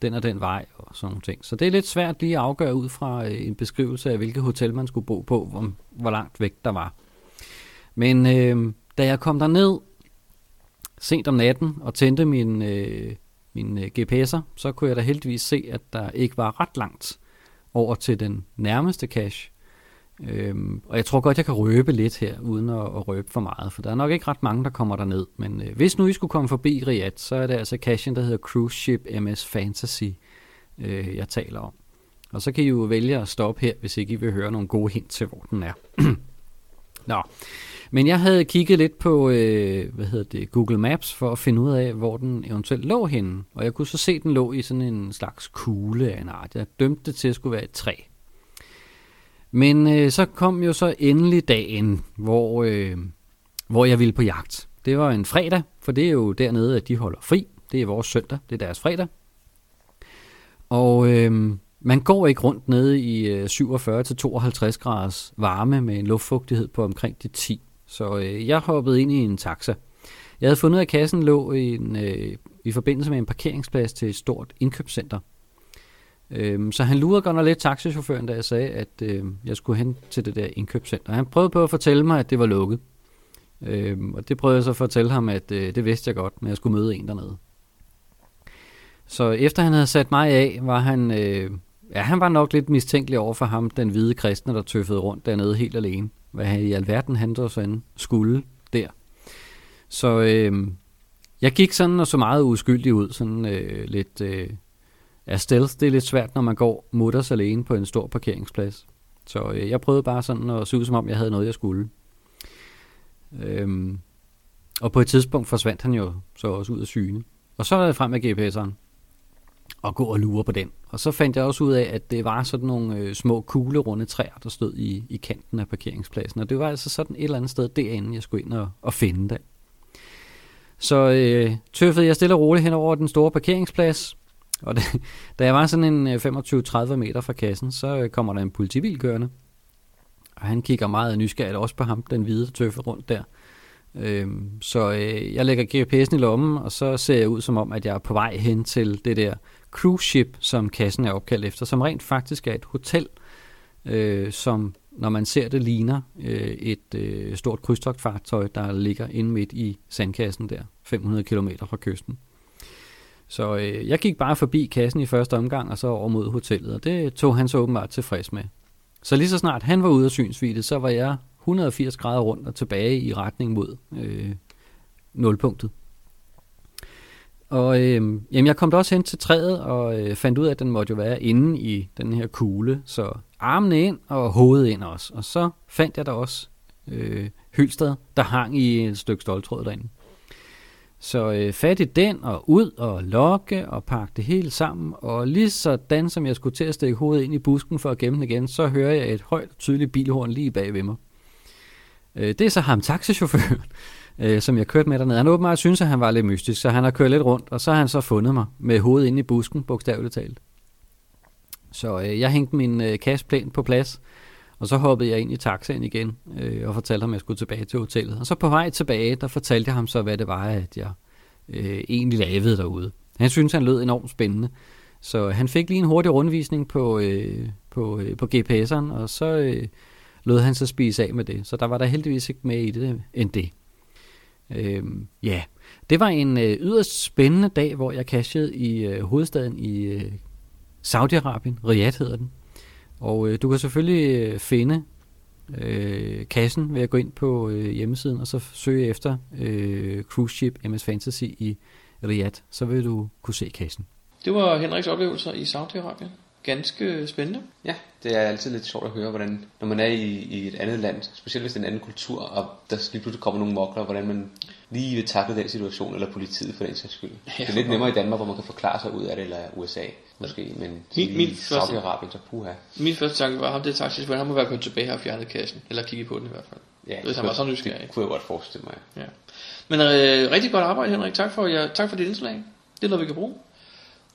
den og den vej og sådan nogle ting. Så det er lidt svært lige at afgøre ud fra en beskrivelse af, hvilket hotel man skulle bo på, hvor, hvor langt væk der var. Men øh, da jeg kom derned sent om natten og tændte min, øh, min G P S'er, så kunne jeg da heldigvis se, at der ikke var ret langt over til den nærmeste cache. Øh, og jeg tror godt, jeg kan røbe lidt her, uden at, at røbe for meget, for der er nok ikke ret mange, der kommer derned. Men øh, hvis nu I skulle komme forbi Riyadh, så er det altså cachen, der hedder Cruise Ship M S Fantasy, øh, jeg taler om. Og så kan I jo vælge at stoppe her, hvis ikke I vil høre nogle gode hint til, hvor den er. Nå, men jeg havde kigget lidt på øh, hvad hedder det, Google Maps for at finde ud af, hvor den eventuelt lå henne. Og jeg kunne så se, den lå i sådan en slags kugle af en art. Jeg dømte det til at skulle være et træ. Men øh, så kom jo så endelig dagen, hvor, øh, hvor jeg ville på jagt. Det var en fredag, for det er jo dernede, at de holder fri. Det er vores søndag, det er deres fredag. Og øh, man går ikke rundt nede i øh, syvogfyrre til tooghalvtreds graders varme med en luftfugtighed på omkring de ti. Så øh, jeg hoppede ind i en taxa. Jeg havde fundet, at kassen lå i, en, øh, i forbindelse med en parkeringsplads til et stort indkøbscenter. Så han lurede godt nok lidt taxichaufføren, da jeg sagde, at øh, jeg skulle hen til det der indkøbscenter. Han prøvede på at fortælle mig, at det var lukket. Øh, og det prøvede jeg så at fortælle ham, at øh, det vidste jeg godt, men jeg skulle møde en dernede. Så efter han havde sat mig af, var han, øh, ja, han var nok lidt mistænkelig over for ham, den hvide kristne, der tøffede rundt dernede helt alene. Hvad han i alverden han der sådan skulle der. Så øh, jeg gik sådan og så meget uskyldig ud, sådan øh, lidt... Øh, Ja, stealth, det er lidt svært, når man går mutters alene på en stor parkeringsplads. Så øh, jeg prøvede bare sådan at se ud, som om jeg havde noget, jeg skulle. Øhm, og på et tidspunkt forsvandt han jo så også ud af syne. Og så var jeg frem med G P S'eren og gå og lure på den. Og så fandt jeg også ud af, at det var sådan nogle øh, små kuglerunde træer, der stod i, i kanten af parkeringspladsen. Og det var altså sådan et eller andet sted derinde, jeg skulle ind og, og finde den. Så øh, tøffede jeg stille og roligt hen over den store parkeringsplads. Og da, da jeg var sådan en femogtyve til tredive meter fra kassen, så kommer der en politibil kørende. Og han kigger meget nysgerrigt også på ham, den hvide tøffe rundt der. Øhm, så øh, jeg lægger G P S'en i lommen, og så ser jeg ud som om, at jeg er på vej hen til det der cruise ship, som kassen er opkaldt efter, som rent faktisk er et hotel, øh, som når man ser det ligner øh, et øh, stort krydstogtfartøj, der ligger inde midt i sandkassen der, fem hundrede kilometer fra kysten. Så øh, jeg gik bare forbi kassen i første omgang, og så over mod hotellet, og det tog han så åbenbart tilfreds med. Så lige så snart han var ude af synsvidde, så var jeg et hundrede og firs grader rundt og tilbage i retning mod øh, nulpunktet. Og øh, jamen, jeg kom da også hen til træet, og øh, fandt ud af, at den måtte jo være inde i den her kugle, så armene ind og hovedet ind også. Og så fandt jeg da også øh, hylstret, der hang i et stykke ståltråd derinde. Så øh, fat i den, og ud, og lokke, og pakke det hele sammen, og lige sådan, som jeg skulle til at stikke hovedet ind i busken for at gemme den igen, så hører jeg et højt, tydeligt bilhorn lige bag ved mig. Øh, det er så ham, taxichaufføren, øh, som jeg kørte med dernede. Han åbenbart synes, at han var lidt mystisk, så han har kørt lidt rundt, og så har han så fundet mig med hovedet ind i busken, bogstaveligt talt. Så øh, jeg hængte min øh, kastplan på plads, og så hoppede jeg ind i taxaen igen øh, og fortalte ham, at jeg skulle tilbage til hotellet. Og så på vej tilbage, der fortalte jeg ham så, hvad det var, at jeg øh, egentlig lavede derude. Han syntes, han lød enormt spændende. Så han fik lige en hurtig rundvisning på, øh, på, øh, på G P S'eren, og så øh, lød han så spise af med det. Så der var der heldigvis ikke mere i det end det. Øh, ja, det var en øh, yderst spændende dag, hvor jeg cachede i øh, hovedstaden i øh, Saudi-Arabien. Riyadh hedder den. Og øh, du kan selvfølgelig øh, finde øh, kassen ved at gå ind på øh, hjemmesiden og så søge efter øh, Cruise Ship M S Fantasy i Riyadh, så vil du kunne se cachen. Det var Henriks oplevelser i Saudi-Arabien. Ganske spændende. Ja, det er altid lidt sjovt at høre, hvordan, når man er i, i et andet land, specielt hvis det er en anden kultur, og der lige pludselig kommer nogle mokler, hvordan man lige vil takle den situation, eller politiet for den sags skyld. Ja, det er lidt nemmere i Danmark, hvor man kan forklare sig ud af det, eller U S A måske, men min, min i Saudi-Arabien, så puha. Min første tanke var, at ham det taxichauffør, han må være gået tilbage og fjernet kassen, eller kigge på den i hvert fald. Ja, det, det, kunne, sådan, det jeg, kunne jeg godt forestille mig. Ja. Men øh, rigtig godt arbejde, Henrik. Tak for, ja, tak for dit indslag. Det er noget, vi kan bruge.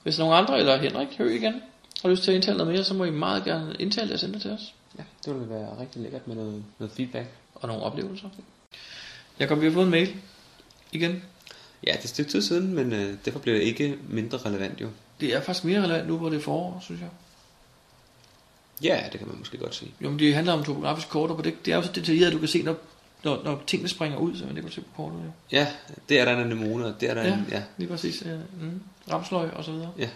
Hvis nogen andre, eller Henrik Høgh igen, har lyst til at indtale noget mere, så må I meget gerne indtale det og sende det til os. Ja, det ville være rigtig lækkert med noget, noget feedback. Og nogle oplevelser. Jeg kom, vi har fået en mail igen. Ja, det er et stykke tid siden, men øh, derfor bliver det ikke mindre relevant jo. Det er faktisk mere relevant nu, hvor det er forår, synes jeg. Ja, det kan man måske godt sige. Jo, men det handler om topografiske kort, og det, det er jo så detaljeret, at du kan se, når, når, når tingene springer ud, så man det kan se på kortet. Ja, ja det er der en anemone, og det er der ja, en... Ja, lige præcis. Ja, mm, ramsløg og så videre. Ja.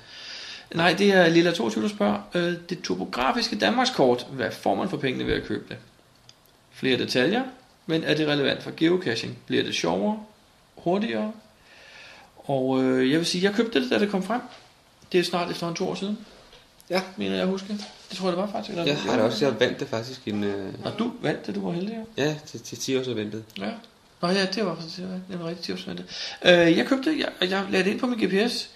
Nej, det er Lilla toogtyve, der spørger. Øh, det topografiske Danmarkskort, hvad får man for pengene ved at købe det? Flere detaljer, men er det relevant for geocaching? Bliver det sjovere, hurtigere? Og øh, jeg vil sige, jeg købte det, da det kom frem. Det er snart efter en to år siden. Ja, mener jeg husker. Det tror jeg, det var faktisk. Eller jeg har det også. Jeg vandt det faktisk. En, øh... Nå, du vandt det. Du var heldig. Ja, ja til, til ti år så ventet. Ja. Nå ja, det var faktisk rigtig ti år så ventet. Øh, jeg købte det. Jeg, jeg lagde det ind på min G P S.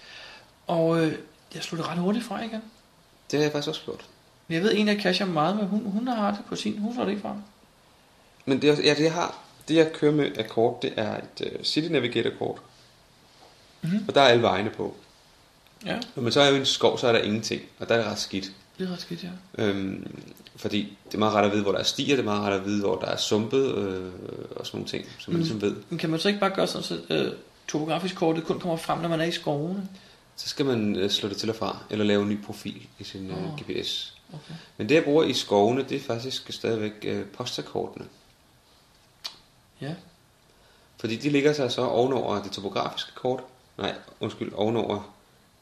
Og... Øh, jeg slutter ret hurtigt fra igen. Det har jeg faktisk også gjort. Jeg ved en, jeg casher meget med. Hun, hun har det på sin. Hun får det ikke fra. Men det, ja, det, jeg har, det, jeg kører med af kort, det er et uh, City Navigator kort. Mm-hmm. Og der er alle vejene på. Ja. Men så er jo en skov, så er der ingenting. Og der er det ret skidt. Det er ret skidt, ja. Øhm, fordi det er meget ret at vide, hvor der er stier. Det er meget ret at vide, hvor der er sumpet. Øh, og sådan nogle ting, som mm. man ligesom ved. Men kan man så ikke bare gøre sådan, så øh, topografisk kortet kun kommer frem, når man er i skovene? Så skal man øh, slå det til og fra, eller lave en ny profil i sin øh, oh. G P S. Okay. Men det, jeg bruger i skovene, det er faktisk stadigvæk øh, postakortene. Ja. Yeah. Fordi de ligger sig så ovenover det topografiske kort. Nej, undskyld, ovenover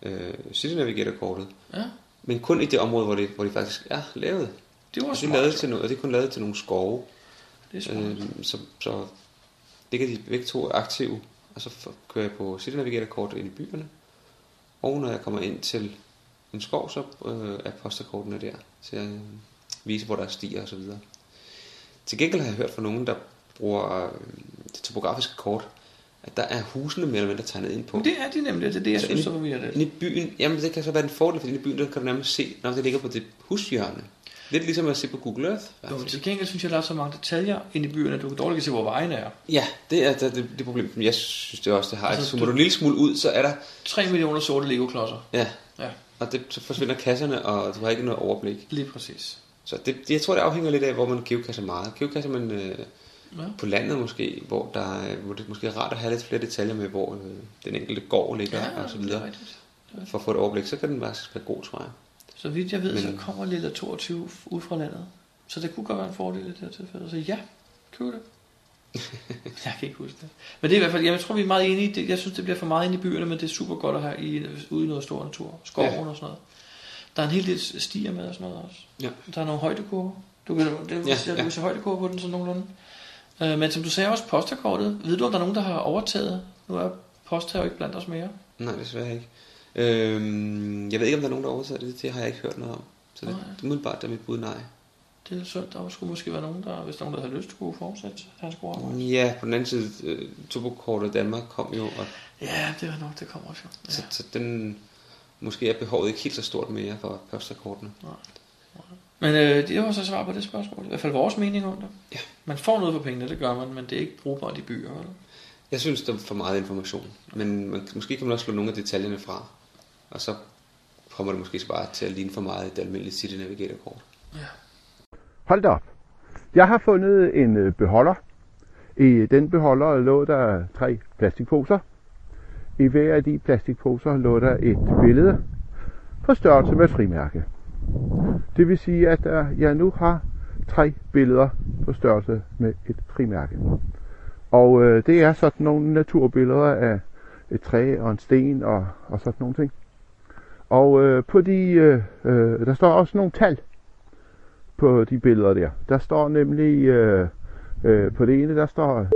øh, City Navigator-kortet. Ja. Men kun i det område, hvor det, hvor det faktisk er lavet. Det var smart. Det er til noget, og det er kun lavet til nogle skove. Det er øh, så, så ligger de begge to aktive, og så kører jeg på City Navigator-kortet ind i byerne. Og når jeg kommer ind til en skov, så øh, er posterkortene der, til at øh, vise, hvor der er stier og så videre. Til gengæld har jeg hørt fra nogen, der bruger øh, det topografiske kort, at der er husene mere eller mindre tegnet ind på. Men det er de nemlig, det er det, jeg altså synes, så forvirrer det. Inde i byen, jamen det kan så være en fordel, fordi inde i byen, der kan du nærmest se, når det ligger på det hushjørne. Lidt ligesom at se på Google Earth. Jo, til gengæld synes jeg, der er så mange detaljer inde i byen, at du kan dårligt se, hvor vejene er. Ja, det er det, det, det problem, jeg synes det også, det har. Altså, så må du en lille smule ud, så er der... tre millioner sorte Lego-klodser. Ja, ja. Og det, så forsvinder kasserne, og du har ikke noget overblik. Lige præcis. Så det, jeg tror, det afhænger lidt af, hvor man geocacher meget. Geocacher man øh, ja. på landet måske, hvor, der, hvor det måske er rart at have lidt flere detaljer med, hvor øh, den enkelte gård ligger ja, og så videre. Det er rigtigt. Det er rigtigt. For at få et overblik, så kan den faktisk være god, tror jeg. Så vidt jeg ved, men, så kommer Lilla toogtyve ud fra landet. Så det kunne godt være en fordel i det her tilfælde. Så ja, køb det. Jeg kan ikke huske det. Men det er i hvert fald, jeg tror vi er meget enige i det. Jeg synes det bliver for meget inde i byerne, men det er super godt at have i, ude i noget stor natur. Skoven ja. Og sådan noget. Der er en hel del stier med og sådan noget også. Ja. Der er nogle højdekurver. Du kan, det, ja, ja. Du kan se højdekurver på den sådan nogenlunde. Øh, men som du sagde også, posterkortet. Ved du om der er nogen, der har overtaget? Nu er poster jo ikke blandt os mere. Nej, desværre ikke. Øhm, jeg ved ikke om der er nogen der overtager det. Det har jeg ikke hørt noget om. Så det er umiddelbart der er mit bud nej. Det er sundt. Der skulle måske være nogen der, hvis der er nogen der havde lyst, kunne fortsætte deres gode arbejde. Ja, på den anden side øh, topokortet Danmark kom jo og... Ja, det var nok, det kom også jo ja. så, så den måske er behovet ikke helt så stort mere for posterkortene. Nej. Nej. Men øh, det var så svar på det spørgsmål. I hvert fald vores mening om det ja. Man får noget for pengene, det gør man. Men det er ikke brugbart i byer eller? Jeg synes der er for meget information. Men man, måske kan man også slå nogle af detaljerne fra. Og så kommer det måske bare til at ligne for meget et almindeligt City Navigator-kort. Ja. Hold da op. Jeg har fundet en beholder. I den beholder lå der tre plastikposer. I hver af de plastikposer lå der et billede på størrelse med et frimærke. Det vil sige, at jeg nu har tre billeder på størrelse med et frimærke. Og det er sådan nogle naturbilleder af et træ og en sten og, og sådan nogle ting. Og øh, på de, øh, øh, der står også nogle tal på de billeder der. Der står nemlig, øh, øh, på det ene der står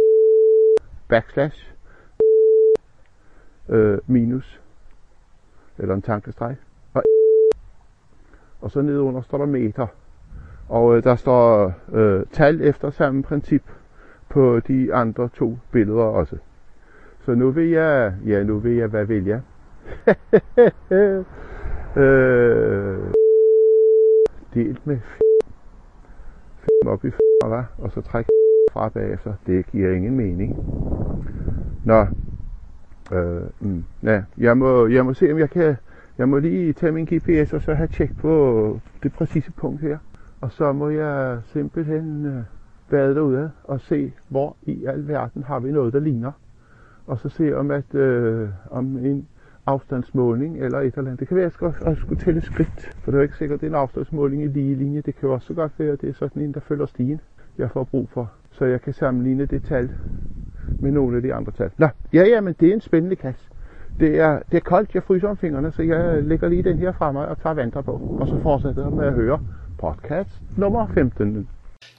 backslash øh, minus, eller en tankestreg, og, og så nedenunder står der meter. Og øh, der står øh, tal efter samme princip på de andre to billeder også. Så nu ved jeg, ja nu ved jeg, hvad vil jeg? øh, delt med f***, f*** op i f***, hva? Og så træk fra bagefter. Det giver ingen mening. Nå, øh, mm, ja, jeg må, jeg må se, om jeg kan, jeg må lige tage min G P S og så have tjek på det præcise punkt her. Og så må jeg simpelthen øh, bade derude og se, hvor i al verden har vi noget, der ligner. Og så se om, at, øh, om en afstandsmåling eller et eller andet. Det kan være, at jeg skal, at jeg skulle tælle skridt. For det er ikke sikkert, det er en afstandsmåling i lige linje. Det kan jo også så godt være, at det er sådan en, der følger stigen, jeg får brug for. Så jeg kan sammenligne det tal med nogle af de andre tal. Nå, ja, ja, men det er en spændende kasse. Det er, det er koldt, jeg fryser om fingrene, så jeg lægger lige den her fra mig og tager vandre på. Og så fortsætter jeg med at høre podcast nummer femten.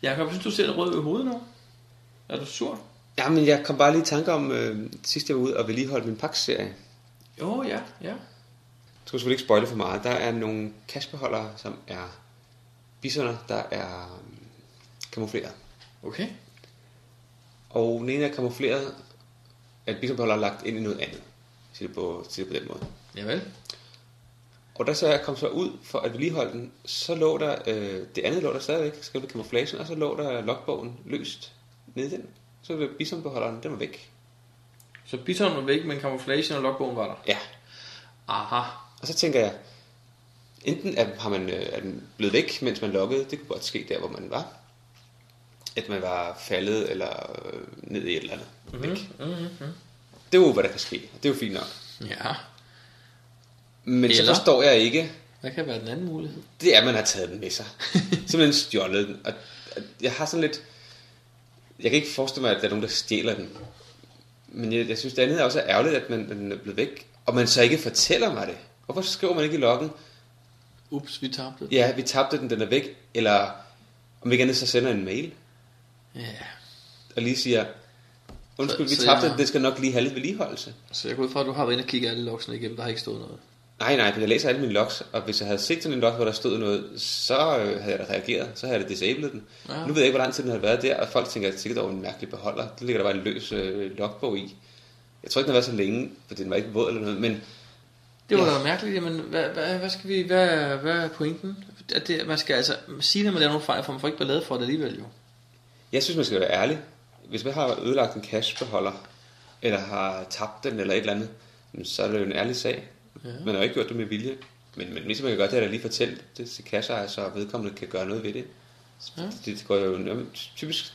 Jakob, synes du ser rød i hovedet nu? Er du sur? Ja, men jeg kom bare lige i tanke om, øh, sidst jeg var ude og vedligeholde min pakserie. Jo, ja, ja. Jeg skal selvfølgelig ikke spoile for meget. Der er nogle kassebeholdere, som er bisoner, der er kamufleret. Okay. Og den ene er kamufleret, at bisonbeholder er lagt ind i noget andet. Siger det på, siger det på den måde. Javel. Og da så jeg kom så ud for at vedligeholde den, så lå der, øh, det andet lå der stadigvæk, skrev det kamuflagen, og så lå der logbogen løst nede i den. Så var bisonbeholderen, den var væk. Så bisonen var væk, men kamuflagen og logbogen var der? Ja. Aha. Og så tænker jeg, enten er, har man, er den blevet væk, mens man loggede. Det kunne godt ske der, hvor man var. At man var faldet eller øh, ned i et eller andet. Mm-hmm. Væk. Mm-hmm. Det er jo, hvad der kan ske. Det er jo fint nok. Ja. Men eller, så forstår jeg ikke. Hvad kan være den anden mulighed? Det er, at man har taget den med sig. Simpelthen stjålet den. Og jeg har sådan lidt... Jeg kan ikke forestille mig, at der er nogen, der stjæler den. Men jeg, jeg synes, det andet er også ærgerligt, at man, den er blevet væk. Og man så ikke fortæller mig det. Hvorfor skriver man ikke i loggen? Ups, vi tabte den. Ja, vi tabte den, den er væk. Eller om ikke andet, så sender en mail. Ja. Yeah. Og lige siger, undskyld, så, vi så tabte jeg... den, det skal nok lige have lidt vedligeholdelse. Så jeg går ud fra, at du har været inde og kigge alle logsene igennem, der har ikke stået noget. Nej, nej, men jeg læser alle mine logs, og hvis jeg havde set sådan en log, hvor der stod noget, så havde jeg da reageret, så havde jeg da disabled den. Ja. Nu ved jeg ikke, hvor lang tid den har været der, og folk tænker sikkert over en mærkelig beholder. Det ligger der bare en løs øh, logbog i. Jeg tror ikke, den har været så længe, for den var ikke våd eller noget, men... Det var da ja. mærkeligt, jamen, hvad, hvad, hvad skal vi, hvad, hvad er pointen? At det, man skal altså sige, når man laver nogle fejl, for man får ikke ballade for det alligevel jo. Jeg synes, man skal være ærlig. Hvis man har ødelagt en cashbeholder, eller har tabt den, eller et eller andet, så er det jo en ærlig sag. Ja. Man har jo ikke gjort det med vilje, men, men ligesom man kan gøre det, at jeg lige fortælle det til kasseejer, så vedkommende kan gøre noget ved det. Ja. Det, det går jo jamen, typisk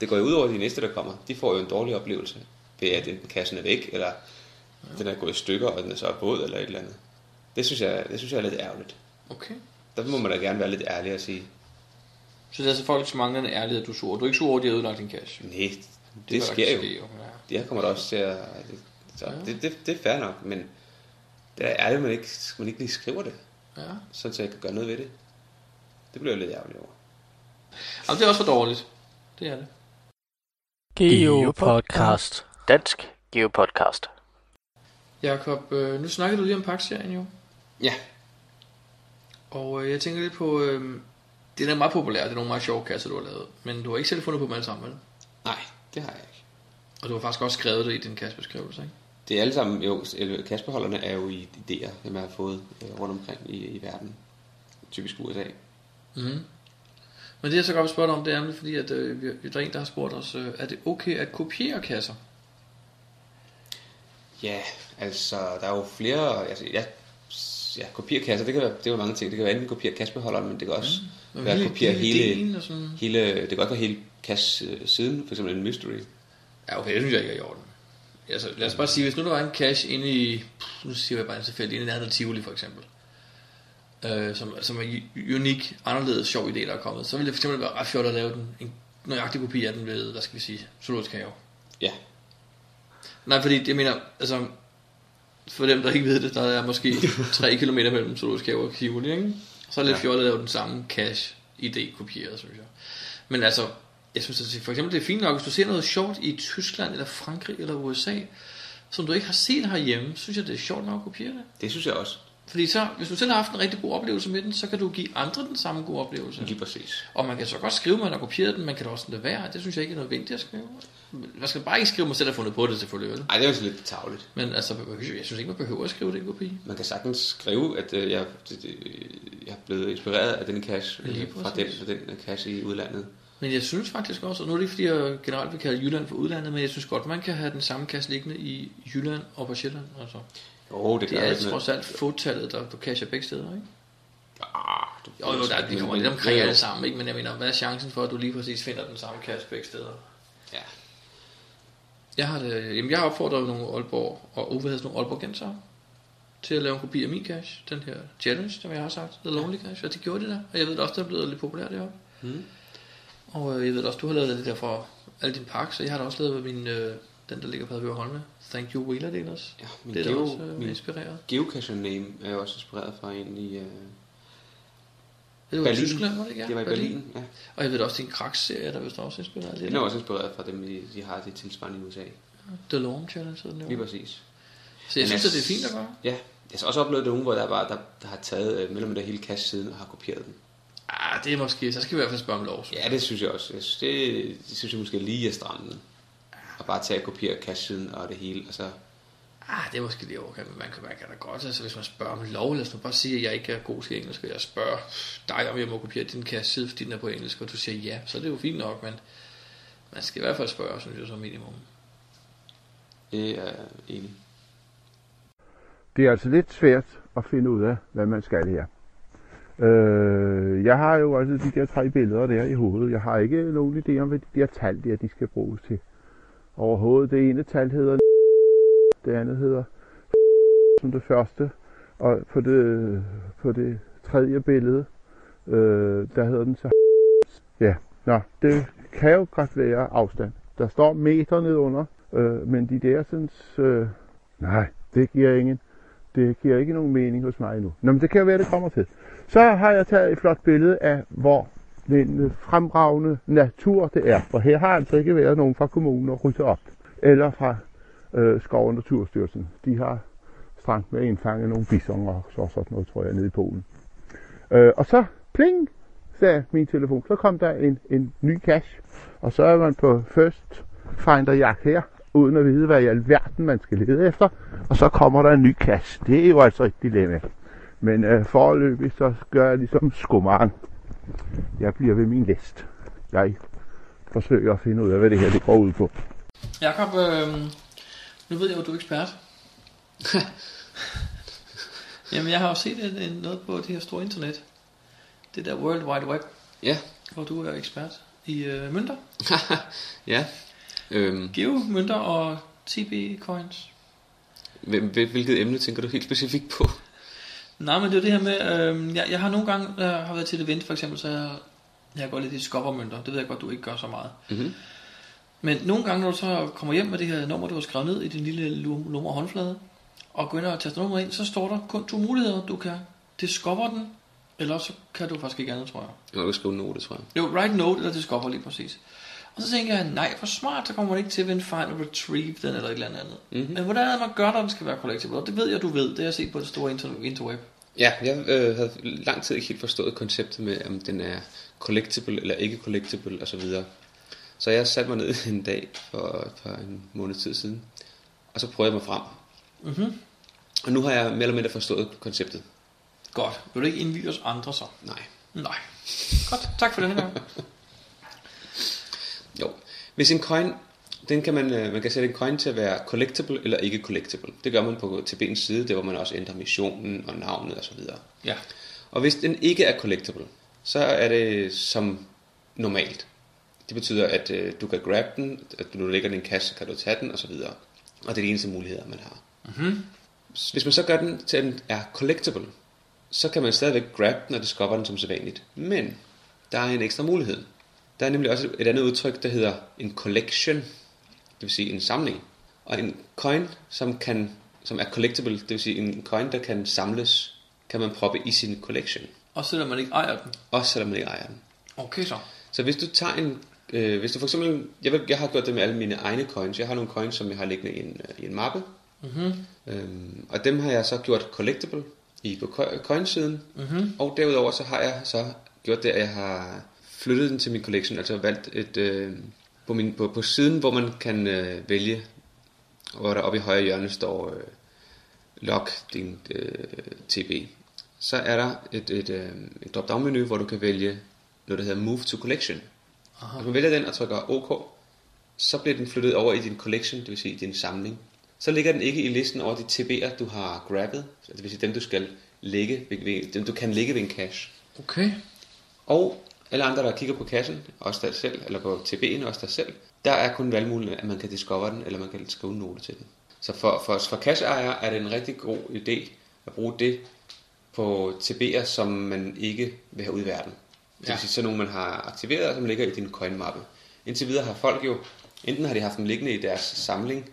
det går jo ud over de næste, der kommer. De får jo en dårlig oplevelse ved, at enten kassen er væk, eller ja. den er gået i stykker, og den er så er båd, eller et eller andet. Det synes jeg, det synes jeg er lidt ærgerligt. Okay. Der må man da gerne være lidt ærlig og sige... Så det er altså folks manglende ærlighed, at du er sur. Du er ikke sur over, at de har ødelagt din cash? Nej, det, det sker jo. jo. Ja. Det kommer der også til at... Så ja. det, det, det er fair nok, men... Det er ærligt, man ikke, man ikke lige skriver det. Ja. Sådan så jeg kan gøre noget ved det. Det bliver lidt ærgerligt over. Jamen, det er også for dårligt. Det er det. Geopodcast. Dansk Geopodcast. Jakob, nu snakkede du lige om pakserien jo. Ja. Og jeg tænker lidt på... Øh, det er meget populært, det er nogle meget sjove kasser, du har lavet. Men du har ikke selv fundet på dem alle sammen, eller? Nej, det har jeg ikke. Og du har faktisk også skrevet det i din kassebeskrivelse, ikke? Det er alle sammen, jo, kassebeholderne er jo i idéer, som jeg har fået rundt omkring i, i verden. Typisk U S A. Mm. Men det jeg så godt vil spørge dig om, det er fordi, at øh, der er en, der har spurgt os, øh, er det okay at kopiere kasser? Ja, altså, der er jo flere, altså, ja, ja kopiere kasser, det kan være, det er jo mange ting. Det kan være enten kopiere kassebeholderen, men det kan også mm. være at kopiere hele, hele, det kan også være hele kassesiden, for eksempel en mystery. Ja, okay, det synes jeg ikke er i orden. Altså, lad os bare sige, hvis nu der var en cache inde i, nu siger jeg bare en tilfælde, inde i nærheden af Tivoli for eksempel, øh, som, som er unik, anderledes sjov idé, der er kommet, så ville det for eksempel være ret fjort at lave den, en nøjagtig kopi af den ved, hvad skal vi sige, zoologisk have. Ja. Nej, fordi jeg mener, altså, for dem, der ikke ved det, der er måske tre kilometer mellem zoologisk have og Tivoli, ikke? Så er det lidt ja. fjort at lave den samme cache-idé kopieret, synes jeg. Men altså... Jeg synes, at for eksempel det er fint nok, hvis du ser noget sjovt i Tyskland, eller Frankrig, eller U S A, som du ikke har set herhjemme, synes jeg, det er sjovt nok at kopiere det. Det synes jeg også. Fordi så, hvis du selv har haft en rigtig god oplevelse med den, så kan du give andre den samme gode oplevelse. Lige præcis. Og man kan så godt skrive, at man har kopieret den, man kan da også lade være. Det synes jeg ikke er noget vigtigt at skrive. Man skal bare ikke skrive, at man selv har fundet på det, selvfølgelig. Nej, det er jo så lidt tarveligt. Men altså, jeg synes ikke, man behøver at skrive den kopi. Man kan sagtens skrive, at øh, jeg, jeg er blevet inspireret af den cache øh, fra den, fra den cache i udlandet. Men jeg synes faktisk også, og nu er det ikke fordi jeg generelt vil kalde Jylland for udlandet, men jeg synes godt, man kan have den samme cache liggende i Jylland og på Sjælland. Altså. Oh, det, det er altså trods alt fodtallet, der du casher begge steder, ikke? Ah, du jo, jo, der, vi kommer lidt omkring alle sammen, ikke? Men jeg mener, hvad er chancen for, at du lige præcis finder den samme cache begge steder? Ja. Jeg har, det, jamen, jeg har opfordret nogle Aalborg og overheds nogle Aalborg gensere til at lave en kopi af min cache, den her challenge, som jeg har sagt, The Lonely Cache, og det gjorde det der. Og jeg ved også, det er blevet lidt populært deroppe. Hmm. Og jeg ved også, du har lavet det der fra alle dine parker, så jeg har da også lavet min... Øh, den der ligger på Højerholme. Thank you Wheeler, det er også. Ja, min det er geo, også uh, inspireret. Geocacher name er jo også inspireret fra en i uh, det var Berlin. Tyskland, var det ikke? Ja, det var i Berlin, Berlin. Ja. Og jeg ved også, det er en Kraks-serie, der vist også inspireret. Den er også inspireret fra dem, de, de har det tilsvarende i U S A. The Long Challenge, sådan jo. Lige præcis. Så jeg Men synes, at det er fint at gøre. Ja, jeg har også oplevet nogen, hvor der, bare, der, der har taget uh, mellem det hele kassesiden og har kopieret den. Ah, det er måske, så skal vi i hvert fald spørge om lov. Ja, det synes jeg også. Jeg synes, det, det synes jeg måske lige er stramt. Og bare tage og kopiere cache-siden og det hele, og så... Ah, det er måske det overkant, men man kan mærke da godt. Altså, hvis man spørger om lov, lad os nu bare sige, at jeg ikke er god til engelsk, og jeg spørger dig, om jeg må kopiere din cache-side, fordi den er på engelsk, og du siger ja, så er det jo fint nok, men man skal i hvert fald spørge, synes jeg, som minimum. Det er enig. Det er altså lidt svært at finde ud af, hvad man skal her. Øh, jeg har jo altså de der tre billeder der i hovedet. Jeg har ikke nogen idé om, hvad de der tal der, de skal bruges til. Overhovedet, det ene tal hedder, det andet hedder som det første, og på det, på det tredje billede, øh, der hedder den så. Ja, nå, det kan jo godt være afstand. Der står meter nedunder, øh, men de der synes, øh, nej, det giver ingen, det giver ikke nogen mening hos mig endnu. Nå, men det kan jo være, det kommer til. Så har jeg taget et flot billede af, hvor den fremragende natur det er, og her har altså ikke været nogen fra kommunen og rydde op, eller fra øh, Skov- og Naturstyrelsen. De har strengt med at indfange nogle bisonger og så, sådan noget, tror jeg, nede i Polen. Øh, og så, pling, sagde min telefon, så kom der en, en ny cache, og så er man på First Finder Jack her, uden at vide, hvad i alverden man skal lede efter, og så kommer der en ny cache. Det er jo altså et dilemma, men øh, foreløbig så gør jeg ligesom skummeren. Jeg bliver ved min list. Jeg forsøger at finde ud af, hvad det her det går ud på. Jakob, øh, nu ved jeg jo, du er ekspert. Jamen, jeg har jo set en, en, noget på det her store internet. Det der World Wide Web. Ja. Hvor du er ekspert i øh, mønter. Ja. Øhm. Geo-mønter og T B-coins. Hvilket emne tænker du helt specifikt på? Nej, men det er det her med, øh, jeg, jeg har nogle gange, når jeg har været til et event for eksempel, så jeg, jeg går lidt i skoppermønter. Det ved jeg godt, du ikke gør så meget. Mm-hmm. Men nogle gange, når du så kommer hjem med det her nummer, du har skrevet ned i din lille lummer håndflade, og går ind og taster nummeret ind, så står der kun to muligheder. Du kan discover den, eller så kan du faktisk ikke andet, tror jeg. Du kan jo skrive note, tror jeg. Jo, write note eller discover lige præcis. Og så tænker jeg, nej, for smart, så kommer man ikke til at vinde find og retrieve den eller et eller andet. Mm-hmm. Men hvordan er det, man gør, når den skal være collectible? Det ved jeg, du ved. Det har jeg set på det store interweb. Ja, jeg øh, havde lang tid ikke helt forstået konceptet med, om den er collectible eller ikke collectible osv. Så, så jeg satte mig ned en dag for, for en måned tid siden, og så prøvede jeg mig frem. Mm-hmm. Og nu har jeg mere eller mindre forstået konceptet. Godt. Vil du ikke indvide os andre så? Nej. Nej. Godt. Tak for den her. Jo. Hvis en coin, den kan man, man kan sætte en coin til at være collectible eller ikke collectible. Det gør man på T B'ens side, der hvor man også ændrer missionen og navnet osv. Ja. Og hvis den ikke er collectible, så er det som normalt. Det betyder, at øh, du kan grab den, at du lægger den i en kasse, så kan du tage den osv. Og, og det er de eneste muligheder, man har. Mm-hmm. Hvis man så gør den til, at den er collectible, så kan man stadigvæk grab den, og det skubber den som sædvanligt. Men der er en ekstra mulighed. Der er nemlig også et andet udtryk, der hedder en collection, det vil sige en samling. Og en coin, som, kan, som er collectible, det vil sige en coin, der kan samles, kan man proppe i sin collection. Også selvom man ikke ejer den? Også selvom man ikke ejer den. Okay så. Så hvis du tager en, øh, hvis du for eksempel, jeg, jeg har gjort det med alle mine egne coins, jeg har nogle coins, som jeg har liggende i en, i en mappe, Mm-hmm. Øhm, og dem har jeg så gjort collectible i coinsiden. Mm-hmm. Og derudover så har jeg så gjort det, at jeg har flyttet den til min collection, altså valgt et øh, på, min, på, på siden, hvor man kan øh, vælge, hvor der oppe i højre hjørne står øh, log din øh, T B. Så er der et, et, øh, et drop-down menu, hvor du kan vælge noget, der hedder Move to Collection. Aha. Hvis man vælger den og trykker OK, så bliver den flyttet over i din collection, det vil sige i din samling. Så ligger den ikke i listen over de T B'er, du har grabbet, det vil sige dem, du skal lægge, dem du kan lægge ved en cache. Okay. Og alle andre, der kigger på cachen, også der selv, eller på T B'en, også der selv, der er kun valgmuligheden, at man kan discover den, eller man kan skrive en note til den. Så for, for, for cache-ejere er det en rigtig god idé at bruge det på T B'er, som man ikke vil have ud i verden. Det vil sige, sådan nogle, man har aktiveret, og som ligger i din coin-mappe. Indtil videre har folk jo, enten har de haft dem liggende i deres samling,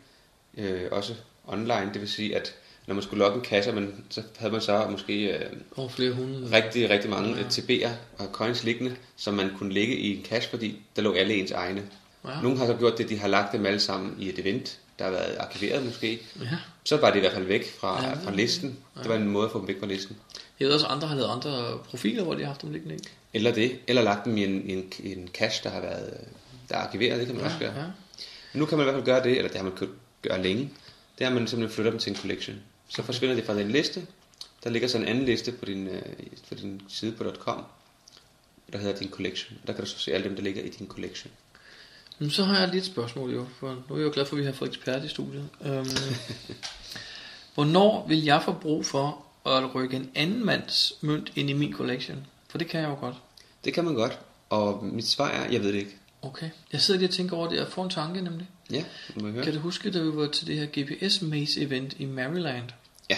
øh, også online, det vil sige, at når man skulle logge en kasse, man, så havde man så måske øh, over flere hundrede. rigtig, rigtig mange ja. T B'er og coins liggende, som man kunne lægge i en kasse, fordi der lå alle ens egne. Ja. Nogle har så gjort det, de har lagt dem alle sammen i et event, der har været arkiveret måske. Ja. Så var det i hvert fald væk fra, ja, fra listen. Ja. Det var en måde at få dem væk fra listen. Jeg ved også, andre har lavet andre profiler, hvor de har haft dem liggende, ikke? Eller det. Eller lagt dem i en, en, en cache, der har været der er arkiveret. Det kan man ja, også gøre. Ja. Nu kan man i hvert fald gøre det, eller det har man kunnet gøre længe. Det er, man simpelthen flytter dem til en collection. Så forsvinder det fra den liste. Der ligger så en anden liste på din, på din side på .com, der hedder din collection. Der kan du så se alle dem, der ligger i din collection. Så har jeg lige et spørgsmål, jo, for nu er jeg jo glad for, at vi har fået ekspert i studiet. Øhm, hvornår vil jeg få brug for at rykke en anden mands mønt ind i min collection? For det kan jeg jo godt. Det kan man godt, og mit svar er, jeg ved det ikke. Okay, jeg sidder lige og tænker over det, og får en tanke nemlig. Ja, må jeg høre. Kan du huske, da vi var til det her G P S Maze event i Maryland? Ja.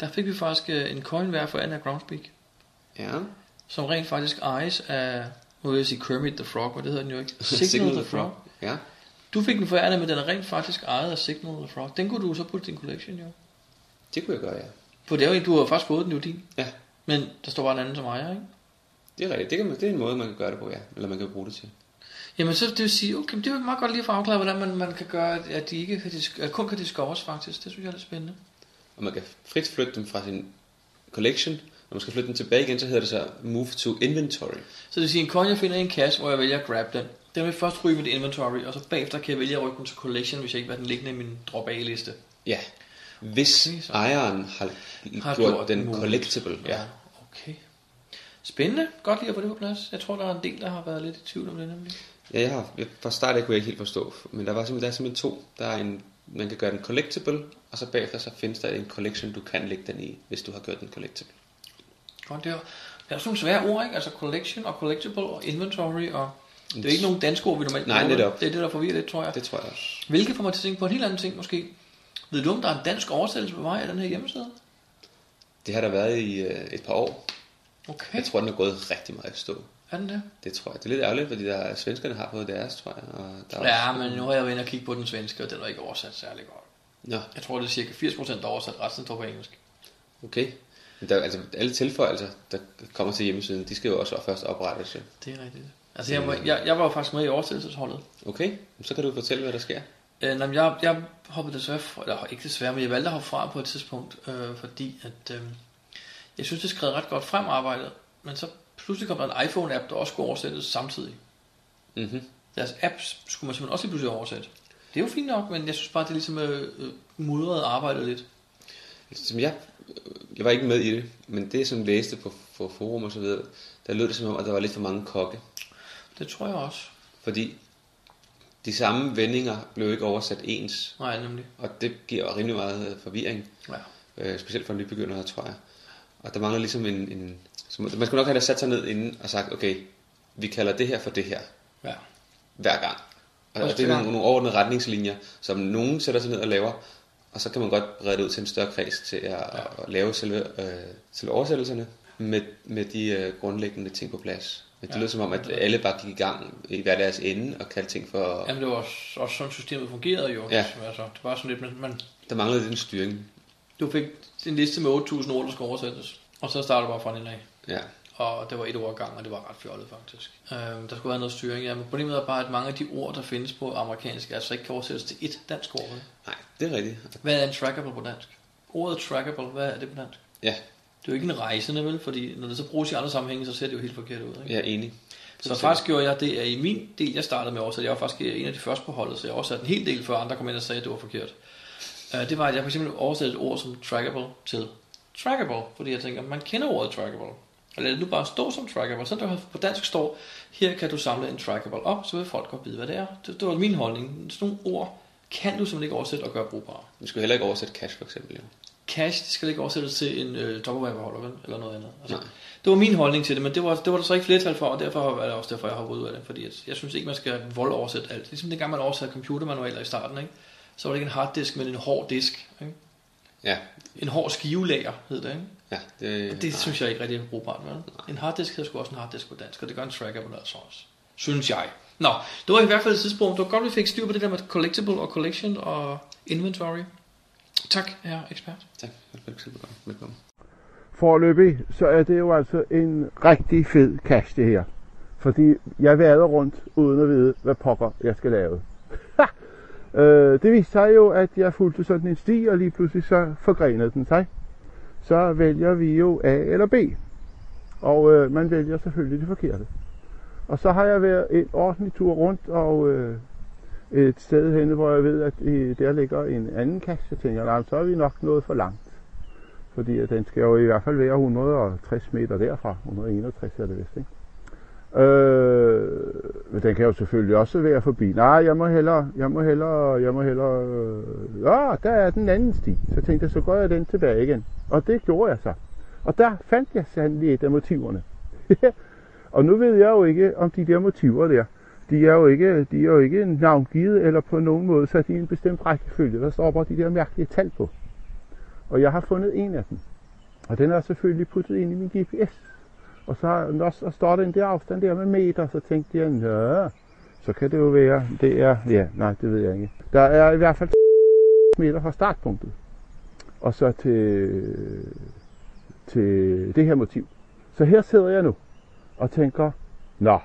Der fik vi faktisk en coin hver for Anna og Groundspeak. Ja. Som rent faktisk ejes af... Nu vil jeg sige Kermit the Frog, men det hedder den jo ikke. Signal, Signal the Frog. Ja. Yeah. Du fik den for Anna, men den er rent faktisk ejet af Signal the Frog. Den kunne du så putte i din collection, jo. Det kunne jeg gøre, ja. For det er jo en, du har faktisk fået den jo din. Ja. Men der står bare en anden som ejer, ikke? Det er rigtigt. Det, kan man, det er en måde, man kan gøre det på, ja. Eller man kan bruge det til. Jamen så det vil sige, okay, det er jo meget godt lige at få afklaret, hvordan man, man kan gøre, at de ikke kan, at kun kan discovers faktisk. Det synes jeg er lidt spændende. Og man kan frit flytte dem fra sin collection. Når man skal flytte den tilbage igen, så hedder det så Move to Inventory. Så det vil sige, en coin jeg finder i en kasse, hvor jeg vælger at grab den. Den vil først ryge mit inventory, og så bagefter kan jeg vælge at rykke den til collection, hvis jeg ikke vil have den liggende i min drop-A-liste. Ja, hvis okay, ejeren har, har gjort, gjort den collectible. Ja. Ja, okay. Spændende. Godt lige at få det på plads. Jeg tror, der er en del, der har været lidt i tvivl om det nemlig. Ja, jeg har. Fra start kunne jeg ikke helt forstå, men der, var simpelthen, der er simpelthen to. Der er en, man kan gøre den collectible, og så bagefter så findes der en collection, du kan lægge den i, hvis du har gjort den collectible. Godt, det er, det er sådan nogle svære ord, ikke? Altså collection og collectible og inventory og... Det er ikke nogen danske ord, vi normalt bruger. Nej, netop. Det er det, der forvirrer lidt, tror jeg. Det tror jeg også. Hvilket får mig til at tænke på en helt anden ting, måske. Ved du, om der er en dansk oversættelse på vej af den her hjemmeside? Det har der været i øh, et par år. Okay. Jeg tror, den er gået rigtig meget i stå. Er den det? Det tror jeg. Det er lidt ærgerligt, fordi der, svenskerne har fået deres, tror jeg. Og der ja, også... men nu har jeg været inde og kigge på den svenske, og den er ikke oversat særlig godt. Nå. Jeg tror, det er cirka firs procent der er oversat, resten står på engelsk. Okay. Der, altså, alle tilføjelser, der kommer til hjemmesiden, de skal jo også først oprettes. Det er rigtigt. Altså, jeg var, jeg, jeg var faktisk med i oversættelsesholdet. Okay, så kan du fortælle, hvad der sker. Øh, nej, jeg, jeg hoppede desværre, fra, eller ikke desværre, men jeg valgte at hoppe fra på et tidspunkt, øh, fordi at, øh, jeg synes, det skred ret godt frem arbejdet, men så pludselig kom der en iPhone-app, der også skulle oversættes samtidig. Mm-hmm. Deres apps skulle man simpelthen også pludselig oversætte. Det er jo fint nok, men jeg synes bare, det ligesom øh, mudrede arbejdet lidt. Som jeg, jeg var ikke med i det, men det som læste på, på forum og så videre, der lød det som om, at der var lidt for mange kokke. Det tror jeg også. Fordi de samme vendinger blev ikke oversat ens. Nej, nemlig. Og det giver rimelig meget forvirring. Ja. Øh, specielt for en nybegynder, tror jeg. Og der mangler ligesom en... en som, man skulle nok have sat sig ned inden og sagt, okay, vi kalder det her for det her. Ja. Hver gang. Og, og det er nogle, nogle overordnede retningslinjer, som nogen sætter sig ned og laver. Og så kan man godt brede det ud til en større kreds til at, ja. at lave selve, øh, selve oversættelserne med, med de øh, grundlæggende ting på plads. Men det ja. lød som om, at alle bare gik i gang i hver deres ende og kaldte ting for... Jamen det var også, også sådan, systemet fungerede jo. Ja. Altså, det var sådan lidt, men man... Der manglede den styring. Du fik en liste med otte tusind ord, der skal oversættes. Og så starter du bare fra en af. Ja. og det var et ord gang, og det var ret fjollet faktisk. Øh, der skulle være noget styring. Ja, men problemet er bare, at mange af de ord, der findes på amerikansk, altså ikke kan oversættes til et dansk ord. Nej, det er rigtigt. Hvad er en trackable på dansk? Ordet trackable, hvad er det på dansk? Ja. Det er jo ikke en rejsende, vel? Fordi når det så bruges i andre sammenhænge, så ser det jo helt forkert ud, ikke? Ja, enig. Så faktisk gjorde jeg det, at i min del, jeg startede med oversat, jeg var faktisk en af de første på holdet, så jeg oversatte en hel del, før andre kom ind og sagde, at det var forkert. Det var, at jeg for eksempel oversatte et ord som trackable til trackable, fordi jeg tænker, man kender ordet trackable. Og lad det nu bare stå som trackable, så der på dansk står, her kan du samle en trackable op, så vil folk godt vide, hvad det er. Det, det var min holdning. Sådan nogle ord kan du simpelthen ikke oversætte og gøre brugbare. Du skal heller ikke oversætte cash for eksempel, jo. Cash, det skal ikke oversættes til en øh, dobbeltvejerbeholder eller noget andet. Altså, det var min holdning til det, men det var, det var der så ikke flertal for, og derfor er det også derfor, jeg har ryddet af det. Fordi at, jeg synes ikke, man skal voldoversætte alt. Ligesom dengang man oversatte computermanualer i starten, ikke? Så var det ikke en harddisk, men en hård disk. Ikke? Ja. En hård skivelager hed det, ikke? Ja, det, det synes jeg ikke rigtig er brugbart. En harddisk hedder sgu også en harddisk på dansk, og det gør en tracker på noget så også. Synes jeg. Nå, det var i hvert fald et tidspunkt. Det var godt, vi fik styr på det der med collectible og collection og inventory. Tak, jeg er ekspert. Tak. Velkommen. Foreløbig, så er det jo altså en rigtig fed cache, det her. Fordi jeg vader rundt, uden at vide, hvad pokker jeg skal lave. øh, det viste sig jo, at jeg fulgte sådan en sti, og lige pludselig så forgrenede den sig. Så vælger vi jo A eller B. Og øh, man vælger selvfølgelig det forkerte. Og så har jeg været en ordentlig tur rundt, og... Øh, et sted henne, hvor jeg ved, at der ligger en anden kasse, så tænker jeg, så er vi nok nået for langt. Fordi at den skal jo i hvert fald være et hundrede og tres meter derfra, et hundrede og enogtres er det vist, ikke? Øh, men den kan jo selvfølgelig også være forbi. Nej, jeg må hellere, jeg må hellere, jeg må hellere, øh, ja, der er den anden sti. Så tænkte jeg, så går jeg den tilbage igen. Og det gjorde jeg så. Og der fandt jeg sandelig et af motiverne. Og nu ved jeg jo ikke, om de der motiver der, De er jo ikke, de er jo ikke navngivet eller på nogen måde, så de er en bestemt rækkefølge. Der står bare de der mærkelige tal på. Og jeg har fundet en af dem. Og den er selvfølgelig puttet ind i min G P S. Og så, så står den der afstand der med meter, så tænkte jeg, nå, så kan det jo være, det er, ja, nej, det ved jeg ikke. Der er i hvert fald meter fra startpunktet. Og så til, til det her motiv. Så her sidder jeg nu og tænker, nå,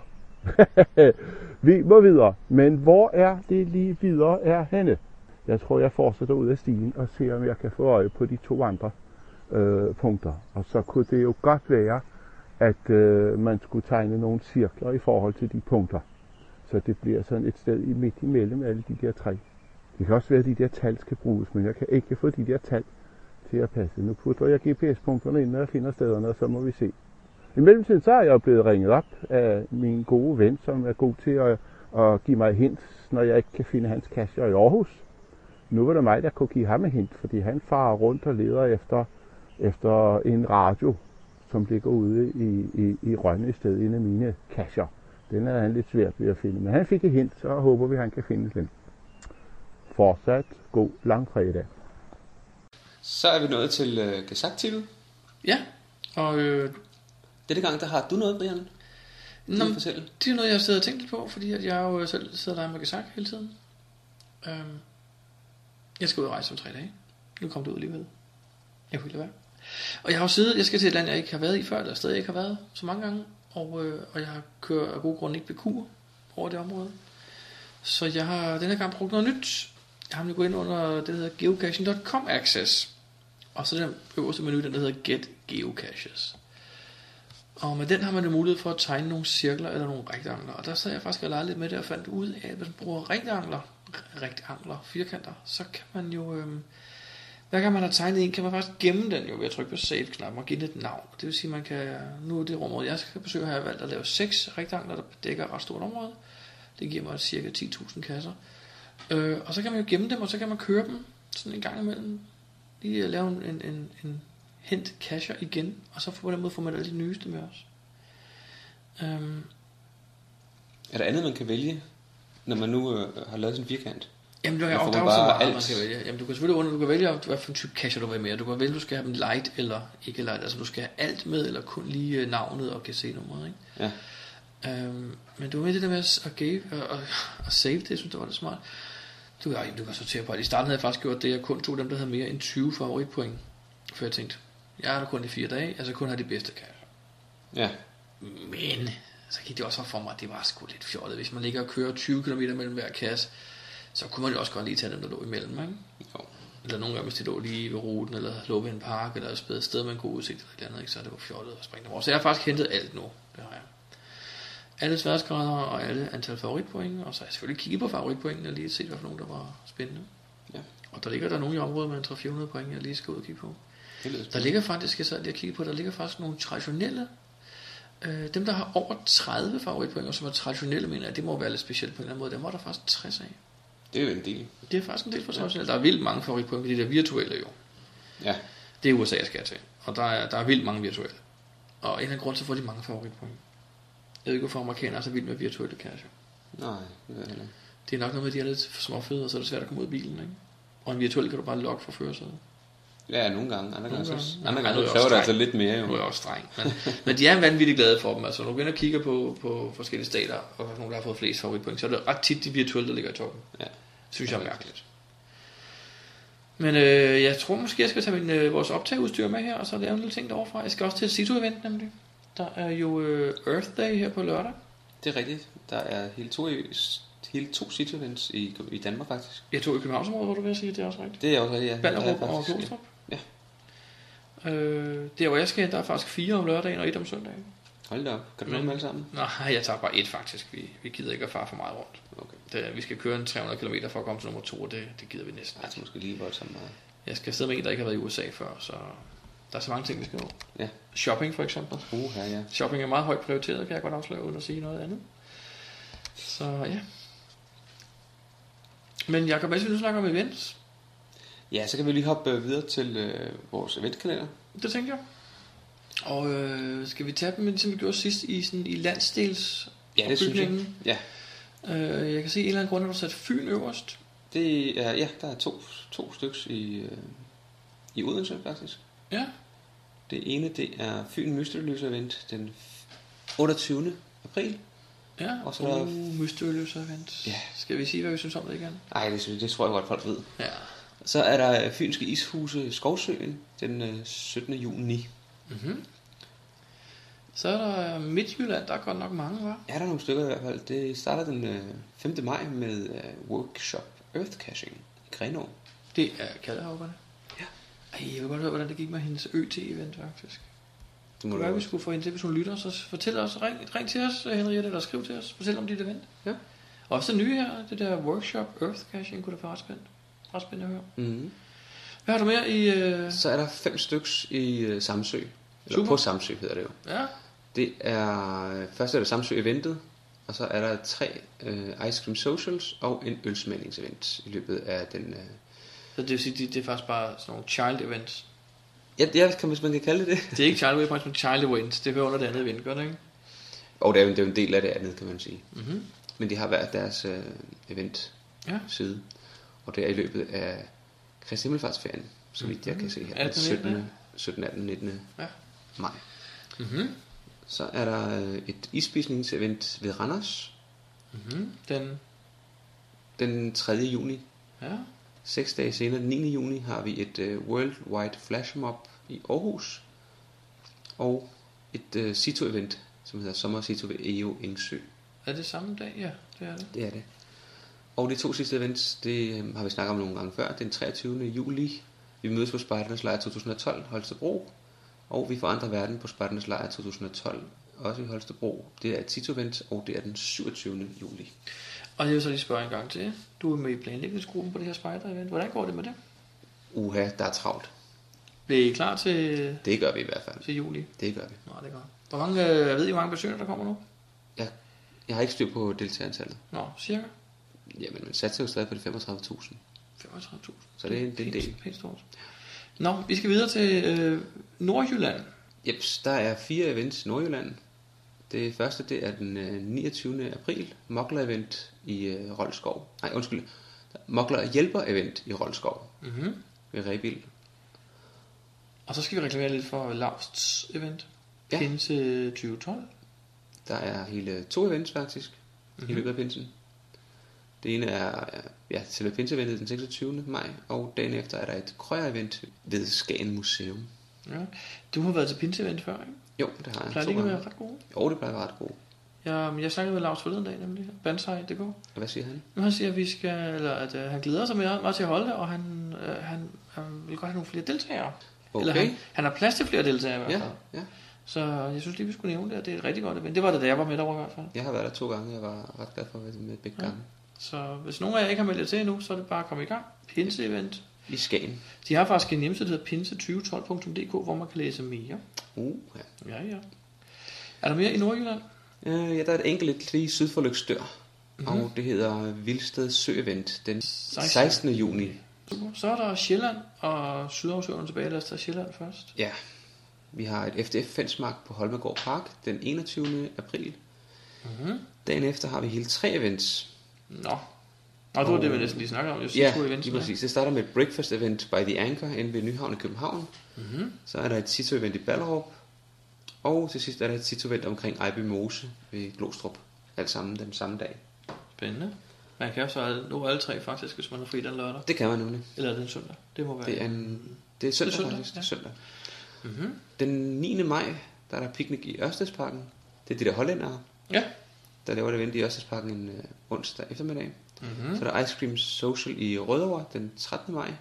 vi må videre, men hvor er det lige videre er henne? Jeg tror, jeg fortsætter ud af stien og ser, om jeg kan få øje på de to andre øh, punkter. Og så kunne det jo godt være, at øh, man skulle tegne nogle cirkler i forhold til de punkter. Så det bliver sådan et sted i midt imellem alle de der tre. Det kan også være, at de der tal skal bruges, men jeg kan ikke få de der tal til at passe. Nu putter jeg G P S-punkterne ind, når jeg finder stederne, og så må vi se. I mellemtiden så er jeg blevet ringet op af min gode ven, som er god til at, at give mig hints, når jeg ikke kan finde hans cache i Aarhus. Nu var det mig, der kunne give ham et hint, fordi han farer rundt og leder efter, efter en radio, som ligger ude i, i, i Rønne i stedet, en af mine cacher. Den er han lidt svært ved at finde, men han fik et hint, så håber vi, han kan finde den. Fortsat god langfredag. Så er vi nået til uh, G S A K-tippet. Ja, og... Øh... Denne gang, der har du noget, Brian. Nå, det er noget, jeg har siddet og tænkt lidt på, fordi at jeg jo selv sidder der med G S A K hele tiden. Øhm, jeg skal ud og rejse om tre dage. Nu kom det ud alligevel. Jeg kunne ikke lade være. Og jeg har jo siddet, jeg skal til et land, jeg ikke har været i før, eller stadig ikke har været så mange gange, og, øh, og jeg kører af gode grunde ikke B Q'er over det område. Så jeg har denne gang brugt noget nyt. Jeg har nu gået ind under det, der hedder geocaching punktum com access. Og så den øverste menu, den der hedder Get Geocaches. Og med den har man jo mulighed for at tegne nogle cirkler eller nogle rektangler. Og der sad jeg faktisk og legede lidt med det og fandt ud af, at hvis man bruger rektangler, rektangler, firkanter, så kan man jo, øhm, hver gang man har tegnet en, kan man faktisk gemme den jo ved at trykke på save-knappen og give den et navn. Det vil sige, man kan, nu er det rummet, jeg skal besøge, har jeg valgt at lave seks rektangler, der dækker et ret stort område. Det giver mig cirka ti tusind kasser. Øh, og så kan man jo gemme dem, og så kan man køre dem sådan en gang imellem. Lige at lave en... en, en, en hent cacher igen, og så på den måde får man alle de nyeste med os. Øhm. Er der andet, man kan vælge, når man nu øh, har lavet sin firkant? Jamen, du kan, og der er jo så meget, alt. Man kan vælge. Jamen, du kan selvfølgelig under, du kan vælge, hvad for en type cacher du vil med. Du kan vælge, du skal have dem light eller ikke light. Altså, du skal have alt med, eller kun lige navnet og G C-nummeret, ikke? Ja. Øhm, men du var med det der med at, gave, og, at save det, jeg synes, det var lidt smart. Du kan, du kan sortere på det. I starten havde jeg faktisk gjort det, jeg kun tog dem, der havde mere end tyve favoritpoint. For jeg tænkte, jeg er der kun i fire dage, altså kun har de bedste cacher. Ja. Men så gik det også for mig, at det var sgu lidt fjollet. Hvis man ligger og kører tyve kilometer mellem hver kasse, så kunne man jo også godt lige tage dem, der lå imellem, ikke? Jo. Eller nogle gange, hvis de lå lige ved ruten, eller lå ved en park, eller et sted med en god udsigt, eller et eller andet, ikke? Så det var fjollet at springe dem over. Så jeg har faktisk hentet alt nu, det har jeg. Alle sværdskrædder og alle antal favoritpoint, og så har jeg selvfølgelig kigget på favoritpointene og lige set, hvad for nogen, der var spændende. Ja. Og der ligger der nogle i området med tre hundrede til fire hundrede point, jeg lige skal ud og kigge på. Der ligger faktisk, jeg sad lige og kiggede på, der ligger faktisk nogle traditionelle, øh, dem der har over tredive favoritpoint, som er traditionelle, mener jeg, det må være lidt specielt på en eller anden måde, dem var der faktisk tres af. Det er jo en del. Det er faktisk en del for traditionelle. Der er vildt mange favoritpoint, fordi det er virtuelle jo. Ja. Det er U S A, jeg skal til, og der er, der er vildt mange virtuelle. Og en af grunden til at få de mange favoritpoint. Jeg ved ikke, hvorfor amerikanere er så vildt med virtuelle cache. Nej, det er heller ikke. Det er nok noget med, de er lidt for småfede, og så er det svært at komme ud af bilen, ikke? Og en virtuel kan du bare logge fra førersædet. Ja, nogle gange. Andre gange, gange. Andre gange, gange kræver det altså lidt mere, jo. Nu er jeg også streng. Men, men de er vanvittigt glade for dem. Altså, når du går og kigger på, på forskellige stater, og nogle, der har fået flest favoritpoint, så er det ret tit de virtuelle, der ligger i toppen. Ja. Synes jeg er mærkeligt. Men øh, jeg tror måske, jeg skal tage min, øh, vores optageudstyr med her, og så lave en lille ting derovre. Jeg skal også til et situ-event, nemlig. Der er jo Earth Day her på lørdag. Det er rigtigt. Der er hele to, hele to city-events i, i Danmark, faktisk. Jeg tog i Københavnsområdet, hvor du vil sige, det er også rigtigt. Det er også rigtigt, ja. Ballerup og Glostrup. Ja. Øh, der hvor jeg skal, der er faktisk fire om lørdagen og et om søndagen. Hold da op. Kan du nå dem alle sammen? Nej, jeg tager bare et faktisk. Vi, vi gider ikke at fare for meget rundt. Okay. Det, vi skal køre en tre hundrede kilometer for at komme til nummer to, og det, det gider vi næsten. Altså måske lige voldsomt meget. Jeg skal sidde med en, der ikke har været i U S A før, så... Der er så mange ting, vi skal nå. Ja. Shopping for eksempel. Uha, ja. Shopping er meget højt prioriteret, kan jeg godt afsløre, uden at sige noget andet. Så ja. Men Jacob, hvis vi nu snakker om events. Ja, så kan vi lige hoppe videre til øh, vores eventkalender. Det tænker jeg. Og øh, skal vi tage dem, som vi gjorde sidst, i, sådan, i landsdels ja, det synes jeg. Ja. Øh, jeg kan se, en eller anden grund, at du har sat Fyn øverst. Det er, ja, der er to, to styks i, øh, i Odense, faktisk. Ja. Det ene, det er Fyn Mystery Løser Event den otteogtyvende april. Ja, og så oh, der... Mystery Løser Event. Ja. Skal vi sige, hvad vi synes om det igen? Nej, det, det tror jeg godt, folk ved. Ja. Så er der Fynske Ishuse Skovsøen den syttende juni. Mhm. Så er der Midtjylland, der er godt nok mange, hva'? Ja, der er nogle stykker i hvert fald. Det starter den femte maj med workshop Earthcaching i Grenå. Det er Kaldehaverne. Ej, jeg vil godt høre, hvordan det gik med hendes ø-t-event, faktisk. Det må du høre. Vi skulle få hende til, hvis hun lytter, så fortæl os, ring, ring til os, Henriette, eller skriv til os, fortæl om dit event. Ja. Og så nye her, det der workshop Earthcaching, kunne det være ret spændende. Ret spændende at høre. Mm-hmm. Hvad har du mere i... Øh... Så er der fem styks i øh, Samsø. Eller på Samsø hedder det jo. Ja. Det er... Først er det Samsø-eventet, og så er der tre øh, Ice Cream Socials og en ølsmændings-event i løbet af den... Øh, Så det vil sige, det, det er faktisk bare sådan nogle child events. Ja, det kan, hvis man kan kalde det det. Det er ikke child events, men child events. Det hører under det andet event, gør det ikke? Og det er, det er jo en del af det andet, kan man sige. Mm-hmm. Men de har hver deres øh, event side. Ja. Og det er i løbet af Kristi Himmelfartsferien, så vidt mm-hmm. jeg kan se her. Den syttende, syttende, atten, nitten Ja. maj. Mm-hmm. Så er der et isspisningsevent ved Randers. Mm-hmm. Den? Den tredje juni. Ja. Seks dage senere, den niende juni, har vi et uh, Worldwide Flash Mob i Aarhus. Og et situ-event, uh, som hedder Sommer Situ ved E O Engsø. Er det samme dag? Ja, det er det. Det er det. Og de to sidste events, det um, har vi snakket om nogle gange før. Den treogtyvende juli, vi mødes på Spartanernes Lejr to tusind og tolv, Holstebro. Og vi forandrer verden på Spartanernes Lejr to tusind og tolv, også i Holstebro. Det er et situ-event, og det er den syvogtyvende juli. Og jeg vil så lige spørge en gang til. Du er med i planlægningsgruppen på det her spejder-event. Hvordan går det med det? Uha, der er travlt. Bliver I klar til... Det gør vi i hvert fald. Til juli? Det gør vi. Nå, det gør. Hvor mange, jeg ved I, hvor mange besøgende der kommer nu? Ja, jeg har ikke styr på deltagerantallet. Nå, cirka? Jamen, man satser jo stadig på de femogtredive tusind. femogtredive tusind? Så det er en, det er en del. Pænt stort. Nå, vi skal videre til øh, Nordjylland. Jeps, der er fire events i Nordjylland. Det første, det er den øh, niogtyvende april, Mokler-event i øh, Roldskov. Nej, undskyld. Mokler-hjælper-event i Roldskov. Mm-hmm. Ved Rebil. Og så skal vi reklamere lidt for Lausts event. Ja. Pinse tyve tolv. Der er hele to events, faktisk, mm-hmm. i løbet af pinsen. Det ene er ja, selve pinse-eventet den seksogtyvende maj, og dagen efter er der et krøjer-event ved Skagen Museum. Ja. Du har været til pinse-event før, ikke? Jo, det har jeg. Plejer det ikke at være ret gode? Jo, det plejer at være ret gode. Ja, jeg snakkede med Laust forleden dag, nemlig. Banzai punktum d k. Og hvad siger han? Han siger, at, vi skal, eller at øh, han glæder sig meget til at holde det, og han, øh, han, han vil godt have nogle flere deltagere. Okay. Eller han, han har plads til flere deltagere i hvert fald. Ja, ja. Så jeg synes lige, vi skulle nævne det, og det er et rigtig godt event. Det var det, da jeg var med over i hvert fald. Jeg har været der to gange, jeg var ret glad for at være med begge gange. Ja. Så hvis nogen af jer ikke har meldt jer til endnu, så er det bare at komme i gang. Pinse-event. I Skagen. De har faktisk en hjemmeside, der hedder pinse tyve tolv punktum d k, hvor man kan læse mere. Uh, ja. Ja, ja. Er der mere i Nordjylland? Uh, ja, der er et enkelt lige syd for Løgstør. Mm-hmm. Og det hedder Vilsted Søevent den sekstende juni. Super. Så er der Sjælland og Sydhavsøerne tilbage. Lad os tage Sjælland først. Ja. Vi har et F D F-fællesmark på Holmegård Park den enogtyvende april. Mm-hmm. Dagen efter har vi hele tre events. Nå. Og det var det, vi næsten lige snakkede om. Jeg synes, ja, events, lige præcis. Det starter med et breakfast event by The Anchor inde ved Nyhavn i København. Mm-hmm. Så er der et Cito event i Ballerup. Og til sidst er der et Cito event omkring Ejby Mose ved Glostrup. Alt sammen den samme dag. Spændende. Man kan jo så nå alle tre faktisk, hvis man er fri den lørdag. Det kan man nemlig. Eller den søndag. Det må være. Det er, en, det er søndag, det er søndag faktisk. Ja. Søndag. Mm-hmm. Den niende maj, der er der picnic i Ørstedsparken. Det er de der hollændere. Ja. Der laver det event i Ørstedsparken en uh, onsdag eftermiddag. Mm-hmm. Så der er Ice Cream Social i Rødovre den trettende maj.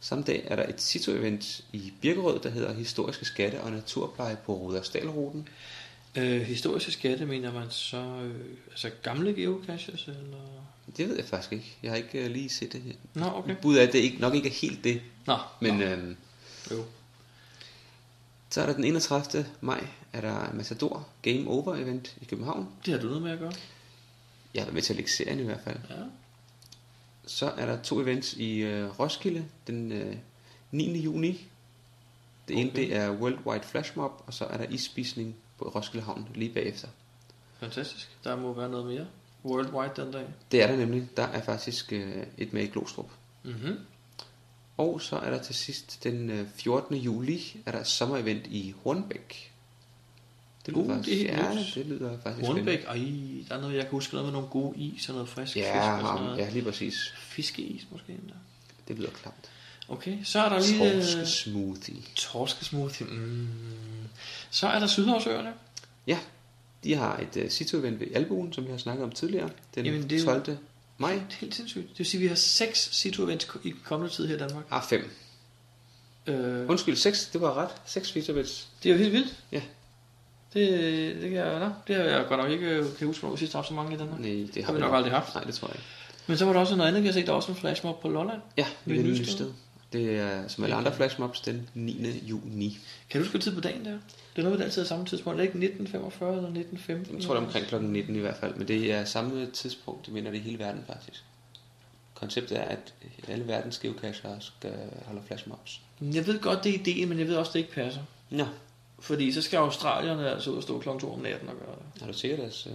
Samme dag er der et Cito-event i Birkerød, der hedder Historiske Skatte og Naturpleje på Rudersdalruten. Øh, historiske skatte, mener man så øh, altså gamle geocaches, eller? Det ved jeg faktisk ikke. Jeg har ikke øh, lige set det her. Nå, okay. Bud af, det ikke, nok ikke er helt det. Nå, men okay. øh, jo. Så er der den enogtredivte maj, er der Matador Game Over event i København. Det har du noget med at gøre? Jeg har været med til at lægge serien i hvert fald. Ja. Så er der to events i øh, Roskilde den øh, niende juni. Det okay. ene det er Worldwide Flash Mob, og så er der isspisning på Roskilde Havn lige bagefter. Fantastisk. Der må være noget mere Worldwide den dag. Det er der nemlig. Der er faktisk øh, et med i Glostrup. Mhm. Og så er der til sidst den fjortende juli, er der et sommerevent i Hornbæk. Det lyder uh, faktisk, det er ja, det lyder faktisk Hornbæk, ej, der er noget, jeg kan huske, noget med nogle gode is og noget frisk ja, fisk og sådan noget. Ja, lige præcis. Fiskeis måske endda. Det lyder klart. Okay, så er der lige... Torskesmoothie. Torskesmoothie, mm. Så er der Sydhavsøerne. Ja, de har et uh, Cito-event ved Albuen, som vi har snakket om tidligere. Den Jamen, det tolvte maj. Helt, helt sindssygt. Det vil sige, at vi har seks Cito-events i kommende tid her i Danmark. Ah, fem. Øh... Undskyld, seks. Det var ret. Seks Cito-events. Det er jo helt vildt. Ja. Det, det, kan, jeg, det har jeg godt nok ikke kan huske, at sidst har haft så mange i Danmark. Nej, det har, det har vi nok aldrig haft. Nej, det tror jeg ikke. Men så var der også noget andet, vi har set. Der også en flashmob på Lolland. Ja, det er et nyt sted. Det er som alle andre flashmobs den niende juni. Kan du huske tid på dagen der? Det er noget, vi altid har samme tidspunkt. Det er ikke nitten femogfyrre eller nitten femten? Jeg tror, det er omkring klokken nitten i hvert fald. Men det er samme tidspunkt, det mener det hele verden faktisk. Konceptet er, at alle verdens geocachere skal holde flashmobs. Jeg ved godt, det er ideen, men jeg ved også, det ikke passer. Nå. Ja. Fordi så skal australierne altså ud og stå klokken to om natten og gøre det. Har du sikkert deres... Øh...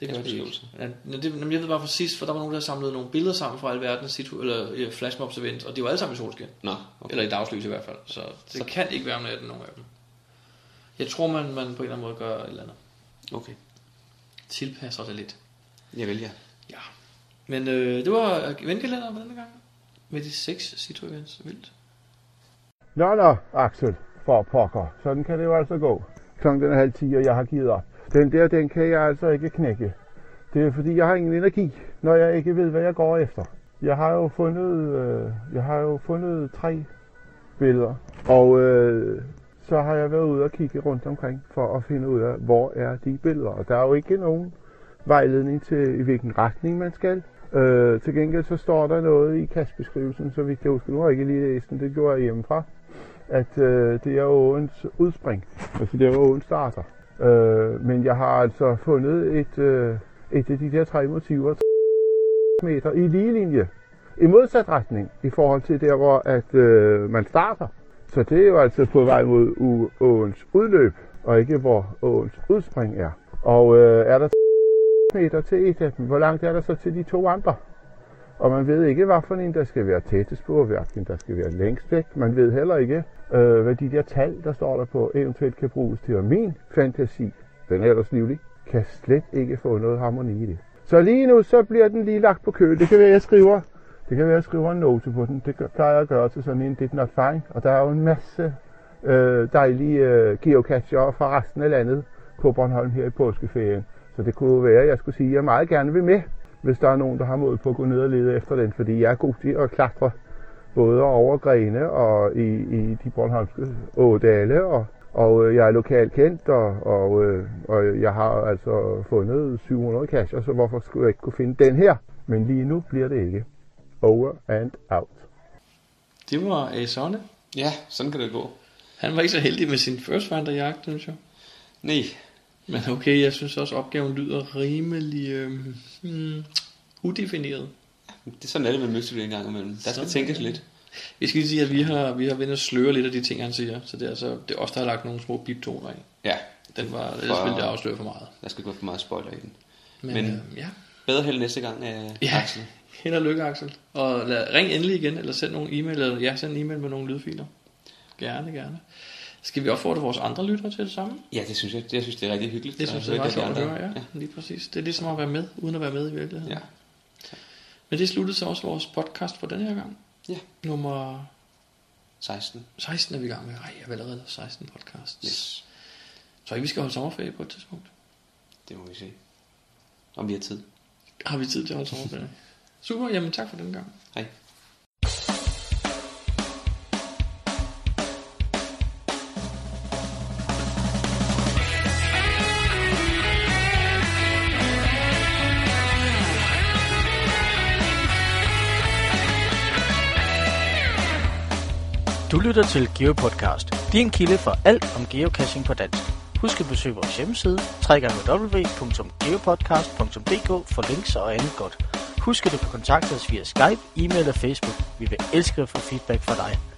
Det gør de også. Ja, jeg ved bare fra sidst, for der var nogen, der samlede nogle billeder sammen fra alverdens ja, flashmobs event, og det var alle sammen i solskin. Nå, okay. Eller i dagslys i hvert fald. Så det så... kan ikke være om natten, nogen af dem. Jeg tror, man, man på en eller anden måde gør et eller andet. Okay. Tilpasser det lidt. Jeg vil, ja. Ja. Men øh, det var eventkalender med denne gang. Med de seks Cito events. Vildt. Nå, nå, Axel, for pokker. Sådan kan det jo altså gå. Klokken er halv ti, og jeg har givet op. Den der, den kan jeg altså ikke knække. Det er fordi, jeg har ingen energi, når jeg ikke ved, hvad jeg går efter. Jeg har jo fundet, øh, jeg har jo fundet tre billeder, og øh, så har jeg været ude og kigge rundt omkring for at finde ud af, hvor er de billeder. Og der er jo ikke nogen vejledning til, i hvilken retning man skal. Øh, til gengæld så står der noget i kastbeskrivelsen, så vidt jeg husker. Nu har jeg ikke lige læst den, det gjorde jeg hjemmefra, at øh, det er åens udspring, altså det er åen starter. Øh, men jeg har altså fundet et, øh, et af de der tre motiver meter i lige linje i modsat retning i forhold til der hvor at, øh, man starter, så det er jo altså på vej mod u- åens udløb og ikke hvor åens udspring er, og øh, er der meter til et af dem, hvor langt er der så til de to andre, og man ved ikke hvad for en der skal være tættest på, hvilken der skal være længst væk, man ved heller ikke Øh, hvad de der tal, der står der på, eventuelt kan bruges til, og min fantasi, den er ellers livlig, kan slet ikke få noget harmoni i det. Så lige nu, så bliver den lige lagt på køl. Det kan være, jeg skriver, det kan være, jeg skriver en note på den. Det plejer jeg at gøre til sådan en did not find, og der er jo en masse øh, dejlige øh, geocachere fra resten af landet på Bornholm her i påskeferien. Så det kunne jo være, at jeg skulle sige, at jeg meget gerne vil med, hvis der er nogen, der har mod på at gå ned og lede efter den, fordi jeg er god til at klatre både over grene og i, i de bornholmske ådale, og, og jeg er lokalt kendt, og, og, og jeg har altså fundet syv hundrede cacher, så hvorfor skulle jeg ikke kunne finde den her? Men lige nu bliver det ikke. Over and out. Det var Arizona. Ja, sådan kan det gå. Han var ikke så heldig med sin first finder-jagt, synes jeg. Nej. Men okay, jeg synes også, opgaven lyder rimelig øhm, hmm, udefineret. Det er sådan, at det med mystery en gang imellem. Der skal tænkes lidt. Vi skal lige sige, at vi har, vi har vendt at sløre lidt af de ting, han siger. Så det er, altså, det er os, der har lagt nogle små biptoner i. Ja. Den var, for, ellers ville det afsløre for meget. Der skal gå for meget spoiler i den. Men, Men øh, ja. bedre held næste gang, øh, ja. Axel. Held og lykke, Axel. Og lad, ring endelig igen, eller send nogle e-mail, eller ja, send en e-mail med nogle lydfiler. Gerne, gerne. Skal vi opfordre vores andre lyttere til det samme? Ja, det synes jeg. Det, jeg synes, det er rigtig hyggeligt. Det synes jeg, jeg det er ret sjovt at gøre, ja. ja. Lige præcis. Det er ligesom at være med, uden at være med i virkeligheden. Ja. Ja. Men det sluttede så også vores podcast for denne her gang. Ja. Nummer... seksten. seksten er vi i gang med. Ej, jeg har allerede lavet seksten podcasts. Yes. Så ikke vi skal holde sommerferie på et tidspunkt? Det må vi se. Om vi har tid. Har vi tid til at holde sommerferie? Super, jamen tak for denne gang. Hej. Du lytter til GeoPodcast, din kilde for alt om geocaching på dansk. Husk at besøge vores hjemmeside, w w w punktum geopodcast punktum d k for links og andet godt. Husk at du kan kontakte os via Skype, e-mail og Facebook. Vi vil elske at få feedback fra dig.